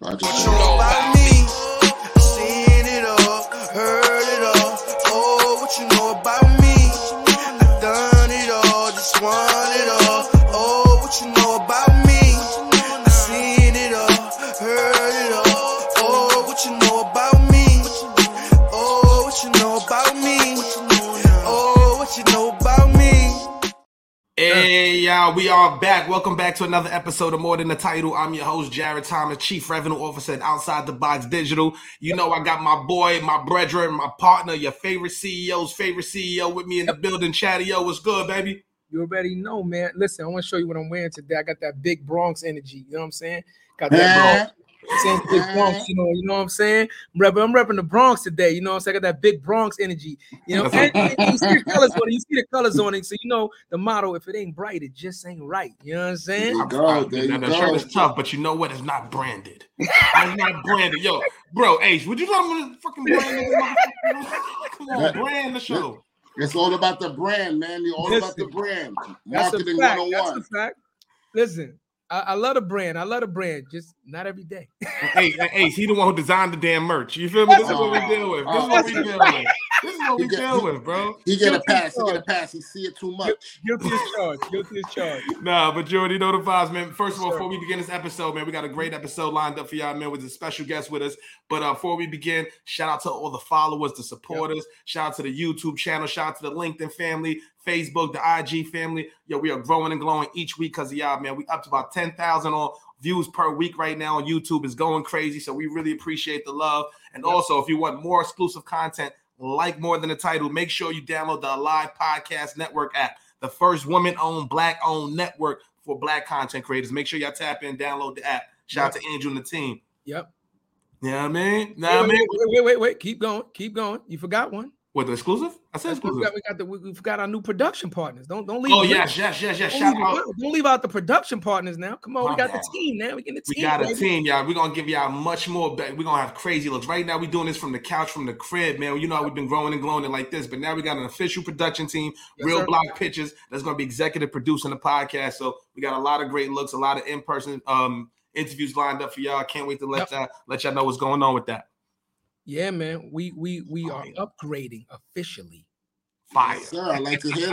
Project Heat. You know about me? I seen it all, heard it all. Oh, what you know about me? I done it all, just want it all. Oh, what you know about me? I seen it all, heard it all. Oh, what you know about me? Oh, what you know about me? Oh, what you know about me? Hey, y'all, we are back. Welcome back to another episode of More Than the Title. I'm your host, Jarrett Thomas, Chief Revenue Officer at Outside the Box Digital. You know, I got my boy, my brethren, my partner, your favorite CEO's favorite CEO with me in the building. Chadeo, what's good, baby? You already know, man. Listen, I want to show you what I'm wearing today. I got that big Bronx energy. You know what I'm saying? Got that Bronx. Big Bronx, you know what I'm saying? I'm repping the Bronx today. You know what I'm saying? I got that big Bronx energy. You know, and you see the colors on it. You see the colors on it. So you know the motto: if it ain't bright, it just ain't right. You know what I'm saying? The shirt is tough, but you know what? It's not branded. Yo, bro, Ace, would you let him fucking brand this? Come on, brand the show. It's all about the brand, man. You're all about the brand. Marketing 101. That's a fact. Listen. I love the brand. Just not every day. Hey, Ace, he the one who designed the damn merch. You feel me? This is what we deal with. This is what we deal with, bro. He get a pass. He see it too much. Guilty as charged. Nah, but you already know the vibes, man. First of all, before we begin this episode, man, we got a great episode lined up for y'all, man, with a special guest with us. But before we begin, shout out to all the followers, the supporters. Shout out to the YouTube channel. Shout out to the LinkedIn family. Facebook, the IG family. Yo, we are growing and glowing each week because of y'all, man. We up to about 10,000 on views per week right now on YouTube. It's going crazy, so we really appreciate the love. And also, if you want more exclusive content, like More Than the Title, make sure you download the Live Podcast Network app, the first woman-owned, black-owned network for black content creators. Make sure y'all tap in, download the app. Shout out to Andrew and the team. Yep. You know what I mean? Wait. Keep going. You forgot one. What, the exclusive? I said exclusive. We forgot our new production partners. Don't leave. Oh, yes. Don't leave out the production partners now. Come on, the team now. We got a team, y'all. We're going to give y'all much more. We're going to have crazy looks. Right now, we're doing this from the couch, from the crib, man. You know how we've been growing and glowing it like this, but now we got an official production team, Block Pictures, that's going to be executive producing the podcast. So we got a lot of great looks, a lot of in-person interviews lined up for y'all. Can't wait to let y'all know what's going on with that. Yeah, man, we are upgrading officially. Fire. Yes, sir, I like to hear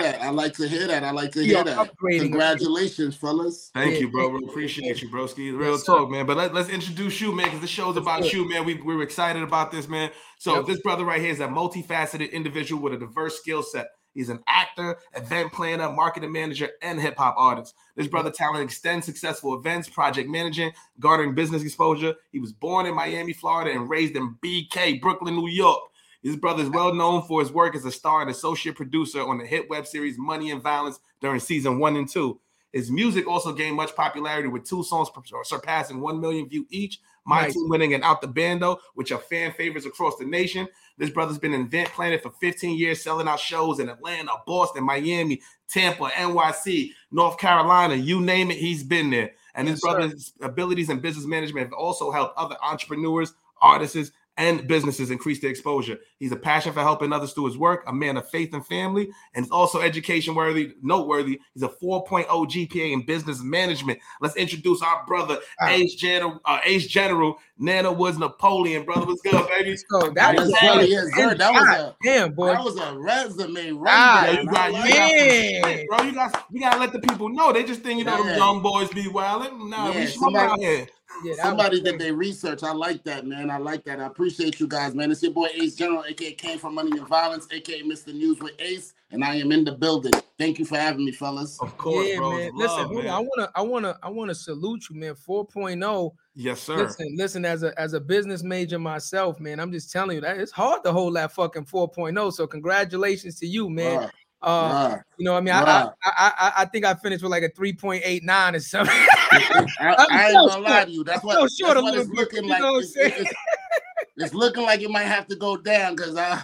that. Upgrading. Congratulations, fellas. Thank you, bro. We appreciate you, broski. Real talk, man. But let's introduce you, man, because the show's about you, man. We're excited about this, man. So this brother right here is a multifaceted individual with a diverse skill set. He's an actor, event planner, marketing manager, and hip-hop artist. This brother talent extends successful events, project managing, garnering business exposure. He was born in Miami, Florida, and raised in BK, Brooklyn, New York. This brother is well known for his work as a star and associate producer on the hit web series Money and Violence during season 1 and 2. His music also gained much popularity with 2 songs surpassing 1 million views each, My Team Winning and Out the Bando, which are fan favorites across the nation. This brother's been an event planner for 15 years, selling out shows in Atlanta, Boston, Miami, Tampa, NYC, North Carolina, you name it, he's been there. And his brother's abilities in business management have also helped other entrepreneurs, artists, and businesses increase their exposure. He's a passion for helping others through his work, a man of faith and family, and is also noteworthy. He's a 4.0 GPA in business management. Let's introduce our brother, Ace General, Nana Woods Napoleon. Brother, what's good, baby? So that was a resume right there. You got to let the people know. They just think, them young boys be wilding. We smoke out here. Yeah, somebody did their research. I like that, man. I appreciate you guys, man. It's your boy Ace General, aka Kane from Money and Violence, aka Mr. News with Ace, and I am in the building. Thank you for having me, fellas. Of course, bro. Man. Listen, man. I wanna salute you, man. 4.0. Yes, sir. Listen. As a business major myself, man, I'm just telling you that it's hard to hold that fucking 4.0. So congratulations to you, man. I think I finished with like a 3.89 or something. I ain't gonna lie to you. That's what it's looking like. It's looking like it might have to go down because I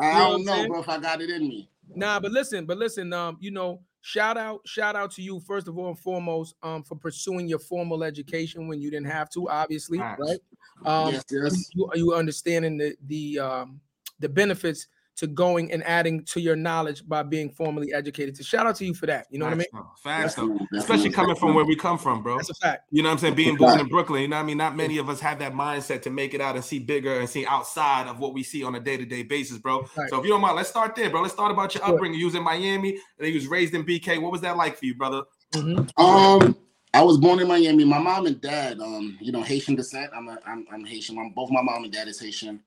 don't know, bro, if I got it in me. Nah, but listen, shout out to you first of all and foremost, for pursuing your formal education when you didn't have to, obviously, right? Yes. You understanding the benefits to going and adding to your knowledge by being formally educated. So shout out to you for that. You know what I mean? Facts though. Especially coming from where we come from, bro. That's a fact. You know what I'm saying? Being born in Brooklyn, you know what I mean? Not many of us have that mindset to make it out and see bigger and see outside of what we see on a day-to-day basis, bro. Right. So if you don't mind, let's start there, bro. Let's start about your upbringing. You was in Miami, and then you was raised in BK. What was that like for you, brother? Mm-hmm. I was born in Miami. My mom and dad, you know, Haitian descent. I'm Haitian. Both my mom and dad is Haitian.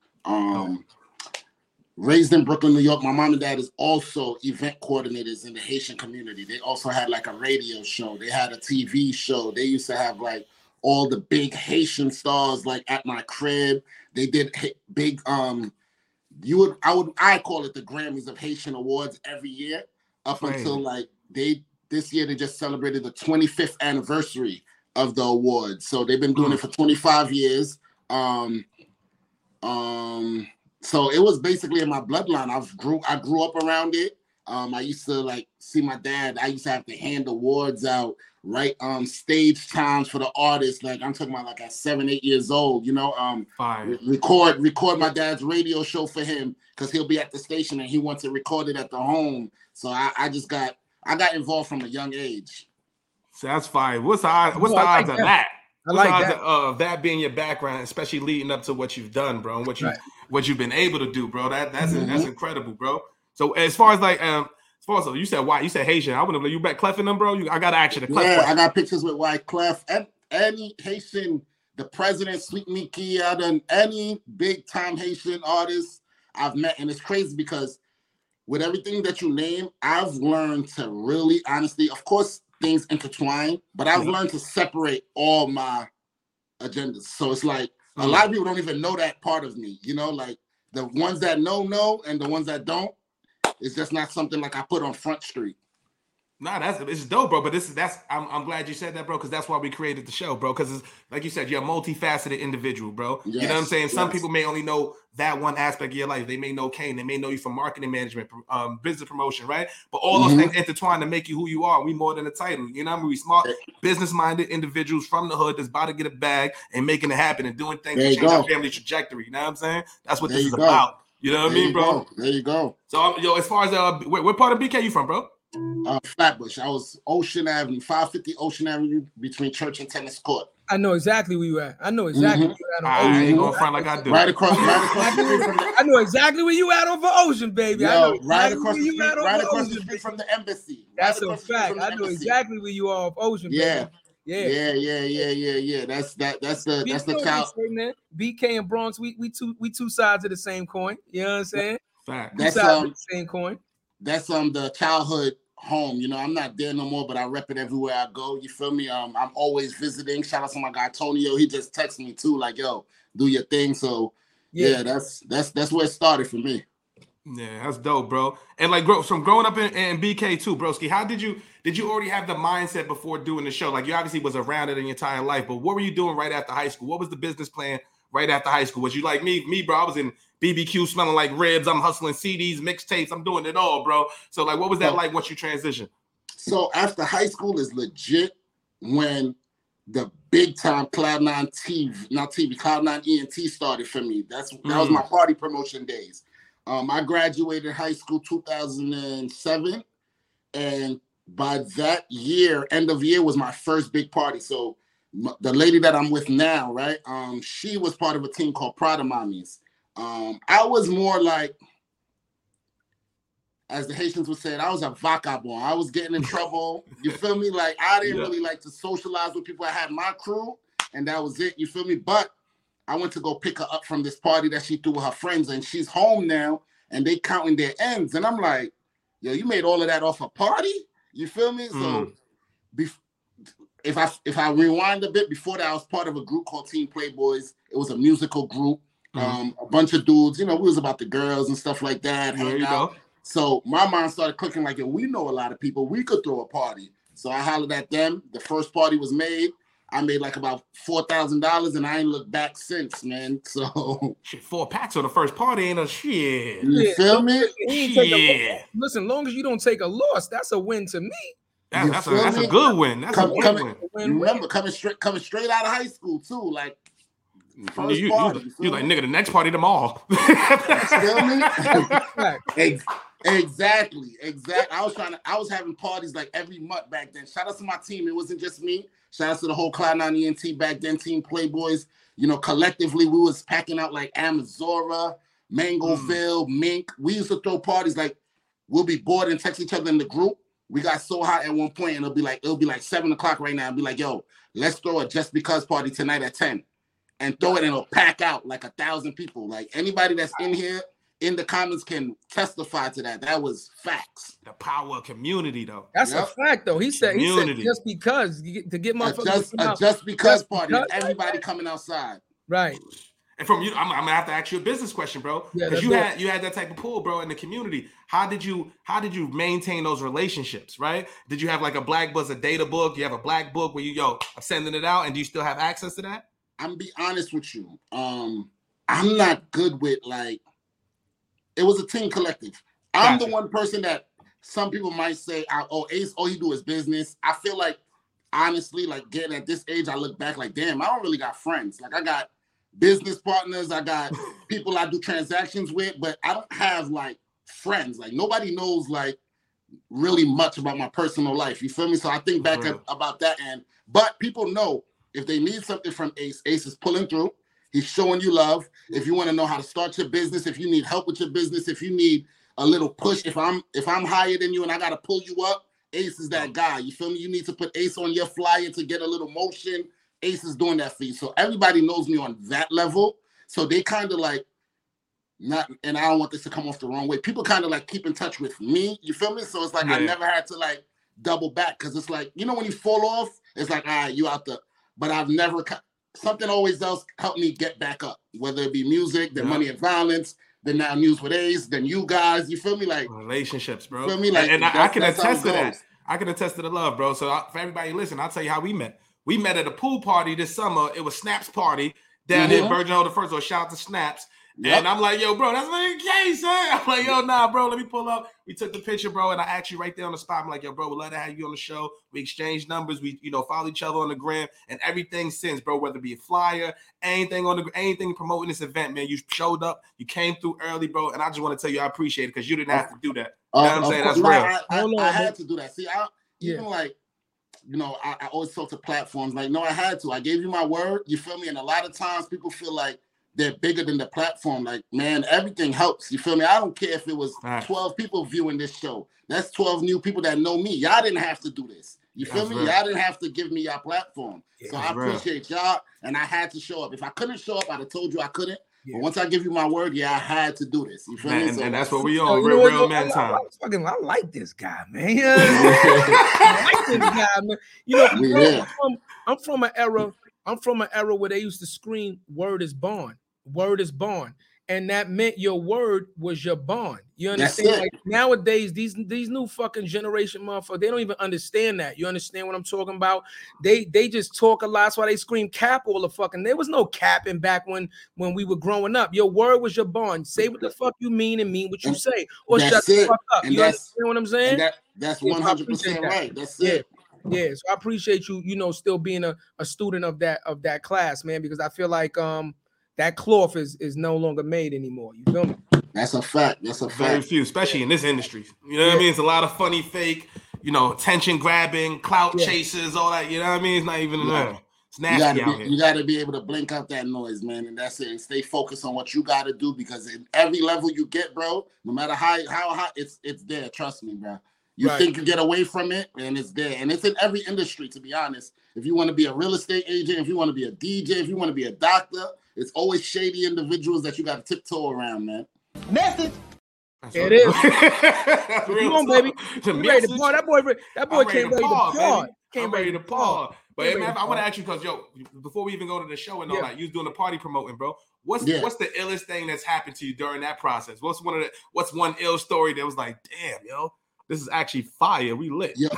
Raised in Brooklyn, New York. My mom and dad is also event coordinators in the Haitian community. They also had like a radio show. They had a TV show. They used to have like all the big Haitian stars like at my crib. They did big. I call it the Grammys of Haitian awards every year up until like this year they just celebrated the 25th anniversary of the award. So they've been doing it for 25 years. So it was basically in my bloodline. I grew up around it. I used to like see my dad. I used to have to hand awards out, write stage times for the artists. Like I'm talking about like at 7, 8 years old, you know. Record my dad's radio show for him because he'll be at the station and he wants to record it at the home. So I got involved from a young age. So that's fine. What's the odds of that? Of that being your background, especially leading up to what you've done, bro, and what you've been able to do, bro. That's incredible, bro. So as far as like you said white, you said Haitian. I wouldn't let you back cleffing them, bro. I got action. I got pictures with white clef. Any Haitian, the president, Sweet Miki, any big time Haitian artist I've met, and it's crazy because with everything that you name, I've learned to really honestly, of course, things intertwine, but I've learned to separate all my agendas. So it's like a lot of people don't even know that part of me, you know, like the ones that know, and the ones that don't, it's just not something like I put on Front Street. Nah, it's dope, bro. But I'm glad you said that, bro, because that's why we created the show, bro. Because like you said, you're a multifaceted individual, bro. Yes, you know what I'm saying? Yes. Some people may only know that one aspect of your life. They may know Kane. They may know you from marketing management, business promotion, right? But all those things intertwine to make you who you are. We more than a title. You know what I mean? We smart, business-minded individuals from the hood that's about to get a bag and making it happen and doing things to change our family trajectory. You know what I'm saying? That's what this is about. You know what I mean, bro? There you go. So, yo, as far as what part of BK you from, bro? Flatbush. I was Ocean Avenue, 550 Ocean Avenue between Church and Tennis Court. I know exactly where you at. I know exactly where you at on Ocean. I ain't gonna front like I do. Right across I know exactly where you at over Ocean, baby. Yo, I know exactly right across the street from the embassy. That's a fact. I know exactly where you are off Ocean, baby. Yeah. That's the cow. BK and Bronx, we two sides of the same coin. You know what I'm saying? Fact. That's the same coin. That's the childhood home. You know, I'm not there no more, but I rep it everywhere I go. You feel me? I'm always visiting. Shout out to my guy Tonio. He just texted me too, like, yo, do your thing. So yeah, that's where it started for me. Yeah, that's dope, bro. And like from growing up in BK too, broski, how did you already have the mindset before doing the show? Like you obviously was around it in your entire life, but what were you doing right after high school? What was the business plan right after high school? Was you like me, bro? I was in BBQ smelling like ribs. I'm hustling CDs, mixtapes. I'm doing it all, bro. So like, what was that like once you transitioned? So after high school is legit when the big time Cloud9ENT started for me. That was my party promotion days. I graduated high school 2007. And by that year, end of year was my first big party. So the lady that I'm with now, right? She was part of a team called Prada Mommies. I was more like, as the Haitians would say, I was a vagabond. I was getting in trouble. You feel me? Like I didn't really like to socialize with people. I had my crew, and that was it. You feel me? But I went to go pick her up from this party that she threw with her friends, and she's home now, and they counting their ends. And I'm like, yo, you made all of that off a party? You feel me? So if I rewind a bit, before that, I was part of a group called Team Playboys. It was a musical group. A bunch of dudes, you know, we was about the girls and stuff like that. There you go. So my mind started clicking like, yo, we know a lot of people. We could throw a party. So I hollered at them. The first party was made. I made like about $4,000 and I ain't looked back since, man. So shit, 4 packs on the first party ain't a shit. You feel me? Yeah. Listen, long as you don't take a loss, that's a win to me. That's a good win. That's a good win. Remember, coming straight out of high school too, like. You like, nigga, the next party tomorrow. Exactly. I was having parties like every month back then. Shout out to my team. It wasn't just me. Shout out to the whole Cloud9ENT back then, Team Playboys. You know, collectively, we was packing out like Amazura, Mangoville, Mink. We used to throw parties like we'll be bored and text each other in the group. We got so hot at one point, and it'll be like 7 o'clock right now. And be like, yo, let's throw a just because party tonight at 10, and throw it and it'll pack out like 1,000 people. Like anybody that's in here in the comments can testify to that. That was facts. The power of community, though. That's a fact, though. He said just because to get motherfuckers just because party, everybody coming outside. Right. And from you, I'm gonna have to ask you a business question, bro. Because you had that type of pool, bro, in the community. How did you maintain those relationships, right? Did you have like a Black Buzz, a data book? You have a Black book where I'm sending it out, and do you still have access to that? I'm gonna be honest with you. I'm not good with like. It was a team collective. I'm the one person that some people might say, "Oh, Ace, all he do is business." I feel like, honestly, like getting at this age, I look back like, damn, I don't really got friends. Like I got business partners, I got people I do transactions with, but I don't have like friends. Like nobody knows like really much about my personal life. You feel me? So I think back about that end. But people know if they need something from Ace, Ace is pulling through. He's showing you love. If you want to know how to start your business, if you need help with your business, if you need a little push, if I'm higher than you and I gotta pull you up, Ace is that guy. You feel me? You need to put Ace on your flyer to get a little motion. Ace is doing that for you. So everybody knows me on that level. So they kind of like, not, and I don't want this to come off the wrong way. People kind of like keep in touch with me. You feel me? So it's like, I never had to like double back. Cause it's like, you know, when you fall off, it's like, all right, you out there. But I've never, something always else helped me get back up. Whether it be music, then Money and Violence, then now News with Ace, then you guys, you feel me? Like relationships, bro. Feel me? Like, and I can attest to that. I can attest to the love, bro. So for everybody listen, I'll tell you how we met. We met at a pool party this summer. It was Snap's party down in Virgin Hill the First. So shout out to Snaps. Yep. And I'm like, yo, bro, that's like case, huh? I'm like, yo, nah, bro, let me pull up. We took the picture, bro, and I asked you right there on the spot. I'm like, yo, bro, we'd love to have you on the show. We exchanged numbers. We, follow each other on the gram and everything since, bro, whether it be a flyer, anything promoting this event, man, you showed up. You came through early, bro, and I just want to tell you I appreciate it because you didn't have to do that. You know what I'm saying? That's real. I had to do that. See, even like, you know, I always talk to platforms like, no, I had to. I gave you my word. You feel me? And a lot of times people feel like they're bigger than the platform. Like, man, everything helps. You feel me? I don't care if it was 12 people viewing this show. That's 12 new people that know me. Y'all didn't have to do this. You feel me? Real. Y'all didn't have to give me your platform. Yeah, so I appreciate y'all. And I had to show up. If I couldn't show up, I'd have told you I couldn't. Yeah. But once I give you my word, I had to do this. You feel me? And that's what we on, real man time. I like this guy, man. I like this guy, man. You know, I'm from an era where they used to scream, "Word is bond. Word is bond." And that meant your word was your bond. You understand? Like nowadays, these new fucking generation motherfuckers, they don't even understand that. You understand what I'm talking about? They just talk a lot. That's why they scream cap all the fucking. There was no capping back when we were growing up. Your word was your bond. Say what the fuck you mean and mean what you say. Or shut the fuck up. You understand what I'm saying? That's 100% right. That's it. Yeah, so I appreciate you, still being a student of that class, man, because I feel like that cloth is no longer made anymore. You feel me? That's a fact. Very few, especially in this industry. You know what I mean? It's a lot of funny, fake, attention grabbing, clout chasers, all that. You know what I mean? It's not even enough. It's nasty out here. You got to be able to blink out that noise, man, and that's it. And stay focused on what you got to do because at every level you get, bro, no matter how hot, it's there. Trust me, bro. You think you get away from it, and it's there. And it's in every industry, to be honest. If you want to be a real estate agent, if you want to be a DJ, if you want to be a doctor, it's always shady individuals that you got to tiptoe around, man. Message. It is. Come on, baby. That boy came ready to paw. But man, I want to ask you, because, yo, before we even go to the show and all that, you was doing the party promoting, bro. What's the illest thing that's happened to you during that process? What's one ill story that was like, damn, yo? This is actually fire. We lit. Yo,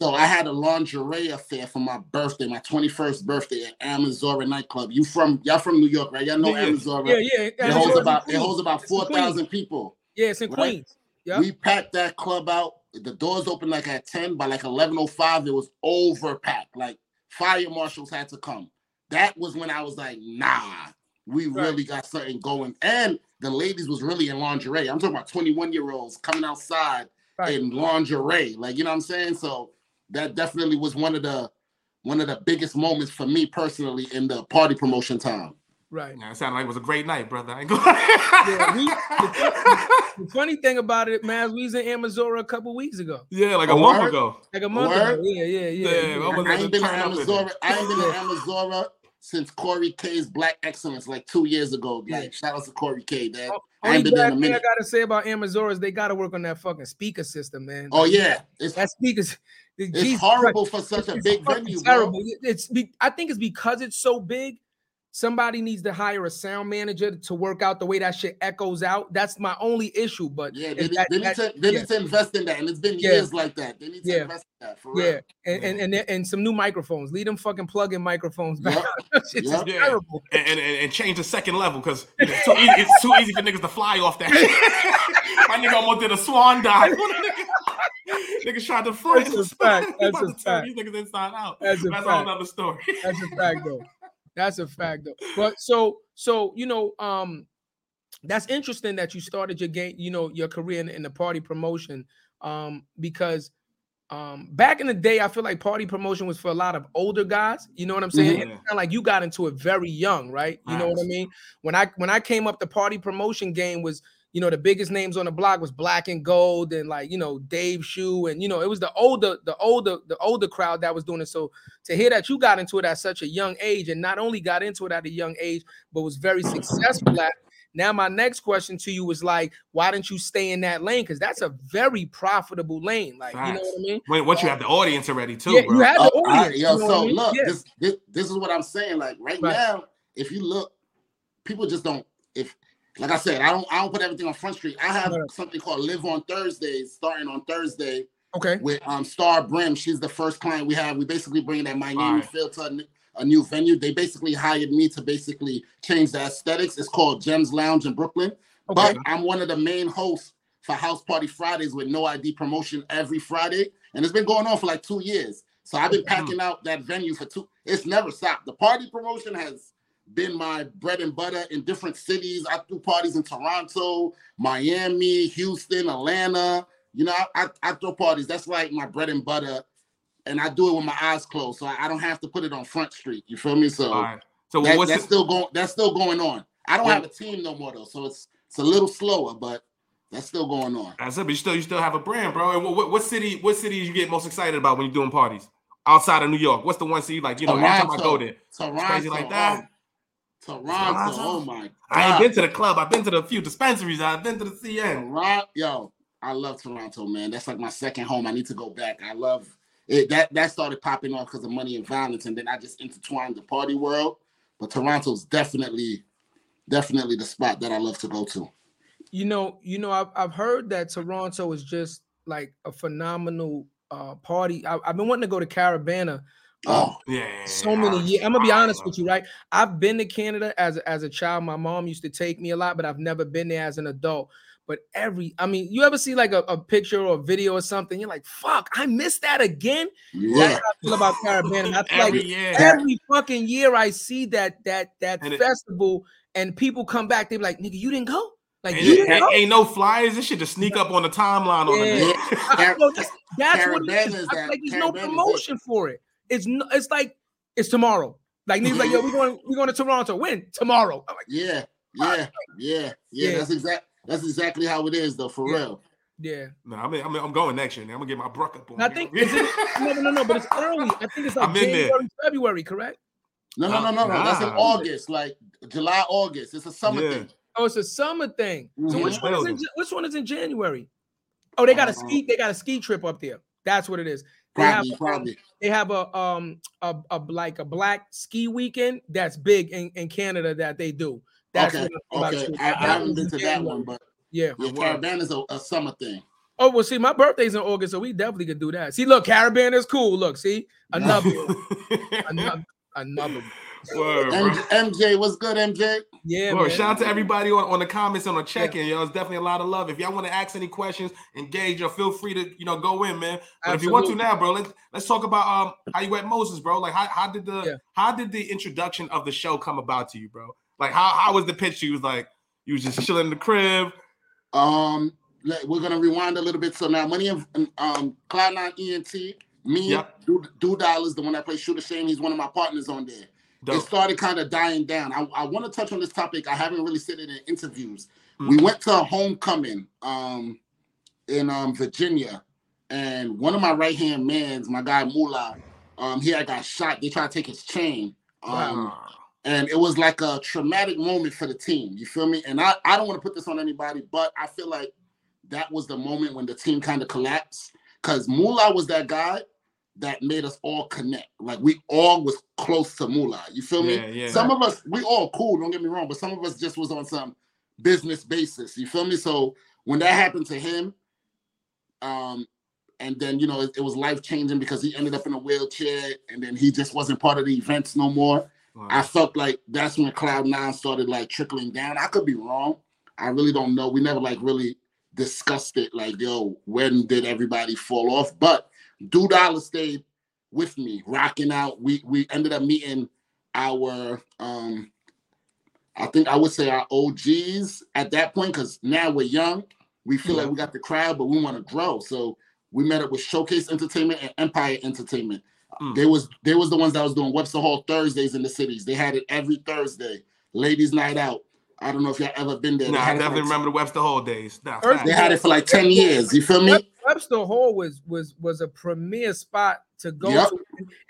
so I had a lingerie affair for my birthday, my 21st birthday at Amazura nightclub. Y'all from New York, right? Y'all know Amazura. Yeah. It holds about 4,000 people. Yeah, it's in Queens. Yep. We packed that club out. The doors opened like at 10. By like 11:05, it was overpacked. Like fire marshals had to come. That was when I was like, nah, we really got something going. And the ladies was really in lingerie. I'm talking about 21-year-olds coming outside in lingerie. Like, you know what I'm saying? So that definitely was one of the biggest moments for me personally in the party promotion time. Right. Now, it sounded like it was a great night, brother. I ain't going the funny thing about it, man, we was in Amazura a couple weeks ago. Yeah, like a month ago. Like a month ago. Yeah. I ain't been to Amazura since Corey K's Black Excellence like 2 years ago. Like, shout out to Corey K, man. Only bad thing I gotta say about Amazura is they gotta work on that fucking speaker system, man. Oh yeah, that speakers. It's horrible for such a big venue. Terrible. I think it's because it's so big. Somebody needs to hire a sound manager to work out the way that shit echoes out. That's my only issue. But yeah, they need to invest in that, and it's been years like that. They need to invest in that for real. Yeah, and some new microphones. Leave them fucking plug-in microphones back. It's terrible. And change the second level because it's too easy for niggas to fly off that. My nigga almost did a swan dive. Niggas tried to fly. That's a fact. That's a fact. These niggas inside out. That's a whole other story. That's a fact though. That's a fact, though. But so you know, that's interesting that you started your game, you know, your career in the party promotion, because back in the day, I feel like party promotion was for a lot of older guys. You know what I'm saying? Mm-hmm. It's kind of like you got into it very young, right? You know what I mean? When I came up, the party promotion game was, you know, the biggest names on the block was Black and Gold and, like, you know, Dave Shue, and, you know, it was the older crowd that was doing it. So to hear that you got into it at such a young age, and not only got into it at a young age, but was very successful at. Now my next question to you is, like, why didn't you stay in that lane? Because that's a very profitable lane. Like, you know what I mean? Wait, you have the audience already too, bro. You have the audience. Right, yo, you know so look, this is what I'm saying. Like right now, if you look, people just don't. Like I said, I don't put everything on Front Street. I have something called Live on Thursdays, starting on Thursday. Okay. With Star Brim, she's the first client we have. We basically bring that Miami feel to a new venue. They basically hired me to basically change the aesthetics. It's called Gems Lounge in Brooklyn. Okay. But I'm one of the main hosts for House Party Fridays with No ID Promotion every Friday, and it's been going on for like 2 years. So I've been packing out that venue for two. It's never stopped. The party promotion has been my bread and butter in different cities. I threw parties in Toronto, Miami, Houston, Atlanta. You know, I throw parties. That's like my bread and butter. And I do it with my eyes closed. So I don't have to put it on Front Street. You feel me? So, that's still going on. I don't have a team no more though. So it's a little slower, but that's still going on. That's it, but you still have a brand, bro. And what city you get most excited about when you're doing parties? Outside of New York. What's the one city like, you know, every time I go there? Toronto, it's crazy like that. Toronto, oh my God. I ain't been to the club. I've been to a few dispensaries. I've been to the CN. Yo, I love Toronto, man. That's like my second home. I need to go back. I love it. That started popping off because of Money and Violence, and then I just intertwined the party world. But Toronto's definitely the spot that I love to go to. You know, I've heard that Toronto is just like a phenomenal party. I've been wanting to go to Carabana. Oh yeah, so many years. I'm gonna be honest with you, right? I've been to Canada as a child. My mom used to take me a lot, but I've never been there as an adult. But you ever see like a picture or a video or something? You're like, fuck, I missed that again. Yeah. That's how I feel about Caribbean. I feel every fucking year I see that and festival, and people come back. They be like, nigga, you didn't go. Like, ain't no flyers. This shit just sneak up on the timeline on the. That's what it is. I feel like there's no promotion for it. It's like it's tomorrow. Like niggas like, yo, we're going to Toronto. When? Tomorrow. I'm like, yeah. That's exactly how it is though, for real. Yeah. No, I mean I'm going next year. I'm gonna get my bruck up on. I think no, but it's early. I think it's like January, February, correct? No. That's in August, like July, August. It's a summer thing. Oh, it's a summer thing. Mm-hmm. So which one is in January? Oh, they got a ski trip up there. That's what it is. They have a black ski weekend that's big in Canada that they do. That's I haven't been to that one, but yeah Caribbean is a summer thing. Oh well, see, my birthday's in August, so we definitely could do that. See, look, Caribbean is cool. Look, see, another. Word, MJ, what's good, MJ? Yeah, word, man. Shout out to everybody on the comments and on check-in, y'all. It's definitely a lot of love. If y'all want to ask any questions, engage, or feel free to, you know, go in, man. But if you want to now, bro, let's talk about how you at Moses, bro. Like, how did the introduction of the show come about to you, bro? Like, how was the pitch? You was like, you was just chilling in the crib. We're gonna rewind a little bit. So now, Money and Cloud9ENT, me, yep. Dollars, the one that plays Shooter Shane. He's one of my partners on there. Dope. It started kind of dying down. I want to touch on this topic. I haven't really said it in interviews. Mm-hmm. We went to a homecoming in Virginia, and one of my right hand mans, my guy Moolah, he had got shot. They tried to take his chain. And it was like a traumatic moment for the team. You feel me? And I don't want to put this on anybody, but I feel like that was the moment when the team kind of collapsed. Because Moolah was that guy that made us all connect. Like, we all was close to Moolah. You feel me? Yeah. Some of us, we all cool, don't get me wrong, but some of us just was on some business basis. You feel me? So when that happened to him, and then, you know, it was life-changing because he ended up in a wheelchair, and then he just wasn't part of the events no more. Wow. I felt like that's when Cloud9 started, like, trickling down. I could be wrong. I really don't know. We never, like, really discussed it, like, yo, when did everybody fall off? But $2 stayed with me, rocking out. We ended up meeting our, I think I would say our OGs at that point, because now we're young. We feel like we got the crowd, but we want to grow. So we met up with Showcase Entertainment and Empire Entertainment. They was the ones that was doing Webster Hall Thursdays in the cities. They had it every Thursday, ladies' night out. I don't know if y'all ever been there. No, I definitely remember the Webster Hall days. Nah, they had it for like 10 years. You feel me? Webster Hall was a premier spot to go to.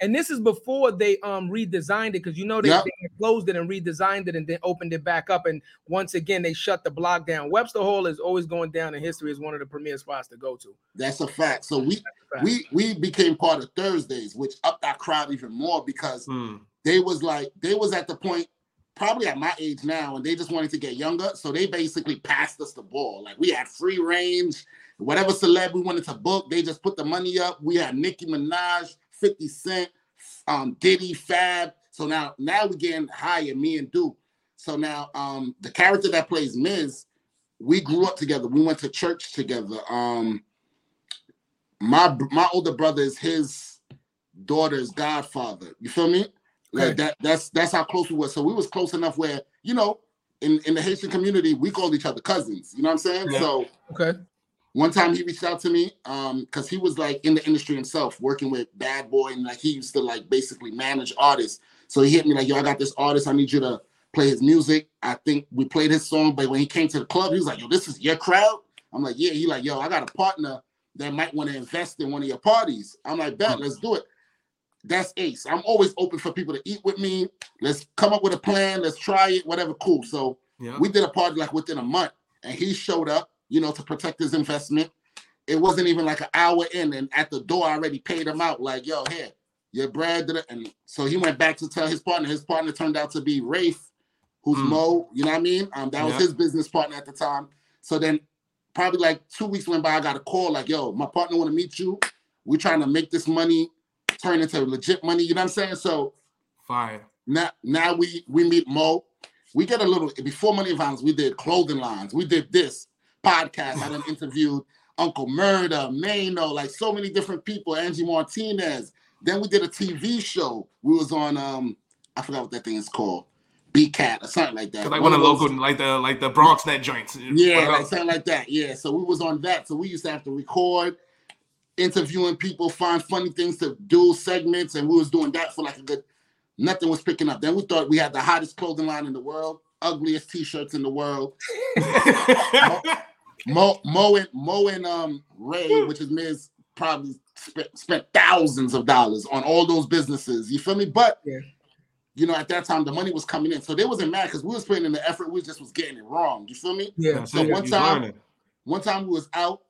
And this is before they redesigned it, because you know they closed it and redesigned it and then opened it back up. And once again, they shut the block down. Webster Hall is always going down in history as one of the premier spots to go to. That's a fact. So we became part of Thursdays, which upped our crowd even more, because they was at the point, probably at my age now, and they just wanted to get younger, so they basically passed us the ball. Like, we had free range. Whatever celeb we wanted to book, they just put the money up. We had Nicki Minaj, 50 Cent, Diddy, Fab. So now we're getting higher, me and Duke. So now the character that plays Miz, we grew up together. We went to church together. My older brother is his daughter's godfather. You feel me? Like that's how close we were. So we was close enough where, you know, in the Haitian community, we called each other cousins. You know what I'm saying? Yeah. So one time he reached out to me because he was like in the industry himself, working with Bad Boy, and like he used to like basically manage artists. So he hit me like, yo, I got this artist. I need you to play his music. I think we played his song, but when he came to the club, he was like, yo, this is your crowd? I'm like, yeah. He like, yo, I got a partner that might want to invest in one of your parties. I'm like, bet, let's do it. That's Ace. I'm always open for people to eat with me. Let's come up with a plan. Let's try it. Whatever. Cool. So we did a party like within a month, and he showed up, you know, to protect his investment. It wasn't even like an hour in, and at the door, I already paid him out. Like, yo, here, your bread. And so he went back to tell his partner. His partner turned out to be Rafe, who's Mo. You know what I mean? That was his business partner at the time. So then probably like 2 weeks went by. I got a call like, yo, my partner want to meet you. We're trying to make this money turn into legit money, you know what I'm saying? So fire. Now we meet Mo. We get a little before Money and Violence, we did clothing lines, we did this podcast. I done interviewed Uncle Murda, Mano, like so many different people, Angie Martinez. Then we did a TV show. We was on I forgot what that thing is called, BCAT or something like that. Like one of the local, like the Bronx Net joints. Yeah, like something like that. Yeah. So we was on that. So we used to have to record, interviewing people, find funny things to do, segments, and we was doing that for like a good, nothing was picking up. Then we thought we had the hottest clothing line in the world, ugliest t-shirts in the world. Mo and Ray, which is Miz, probably spent thousands of dollars on all those businesses, you feel me? But you know, at that time the money was coming in, so they wasn't mad because we was putting in the effort, we just was getting it wrong, you feel me? One time we was out,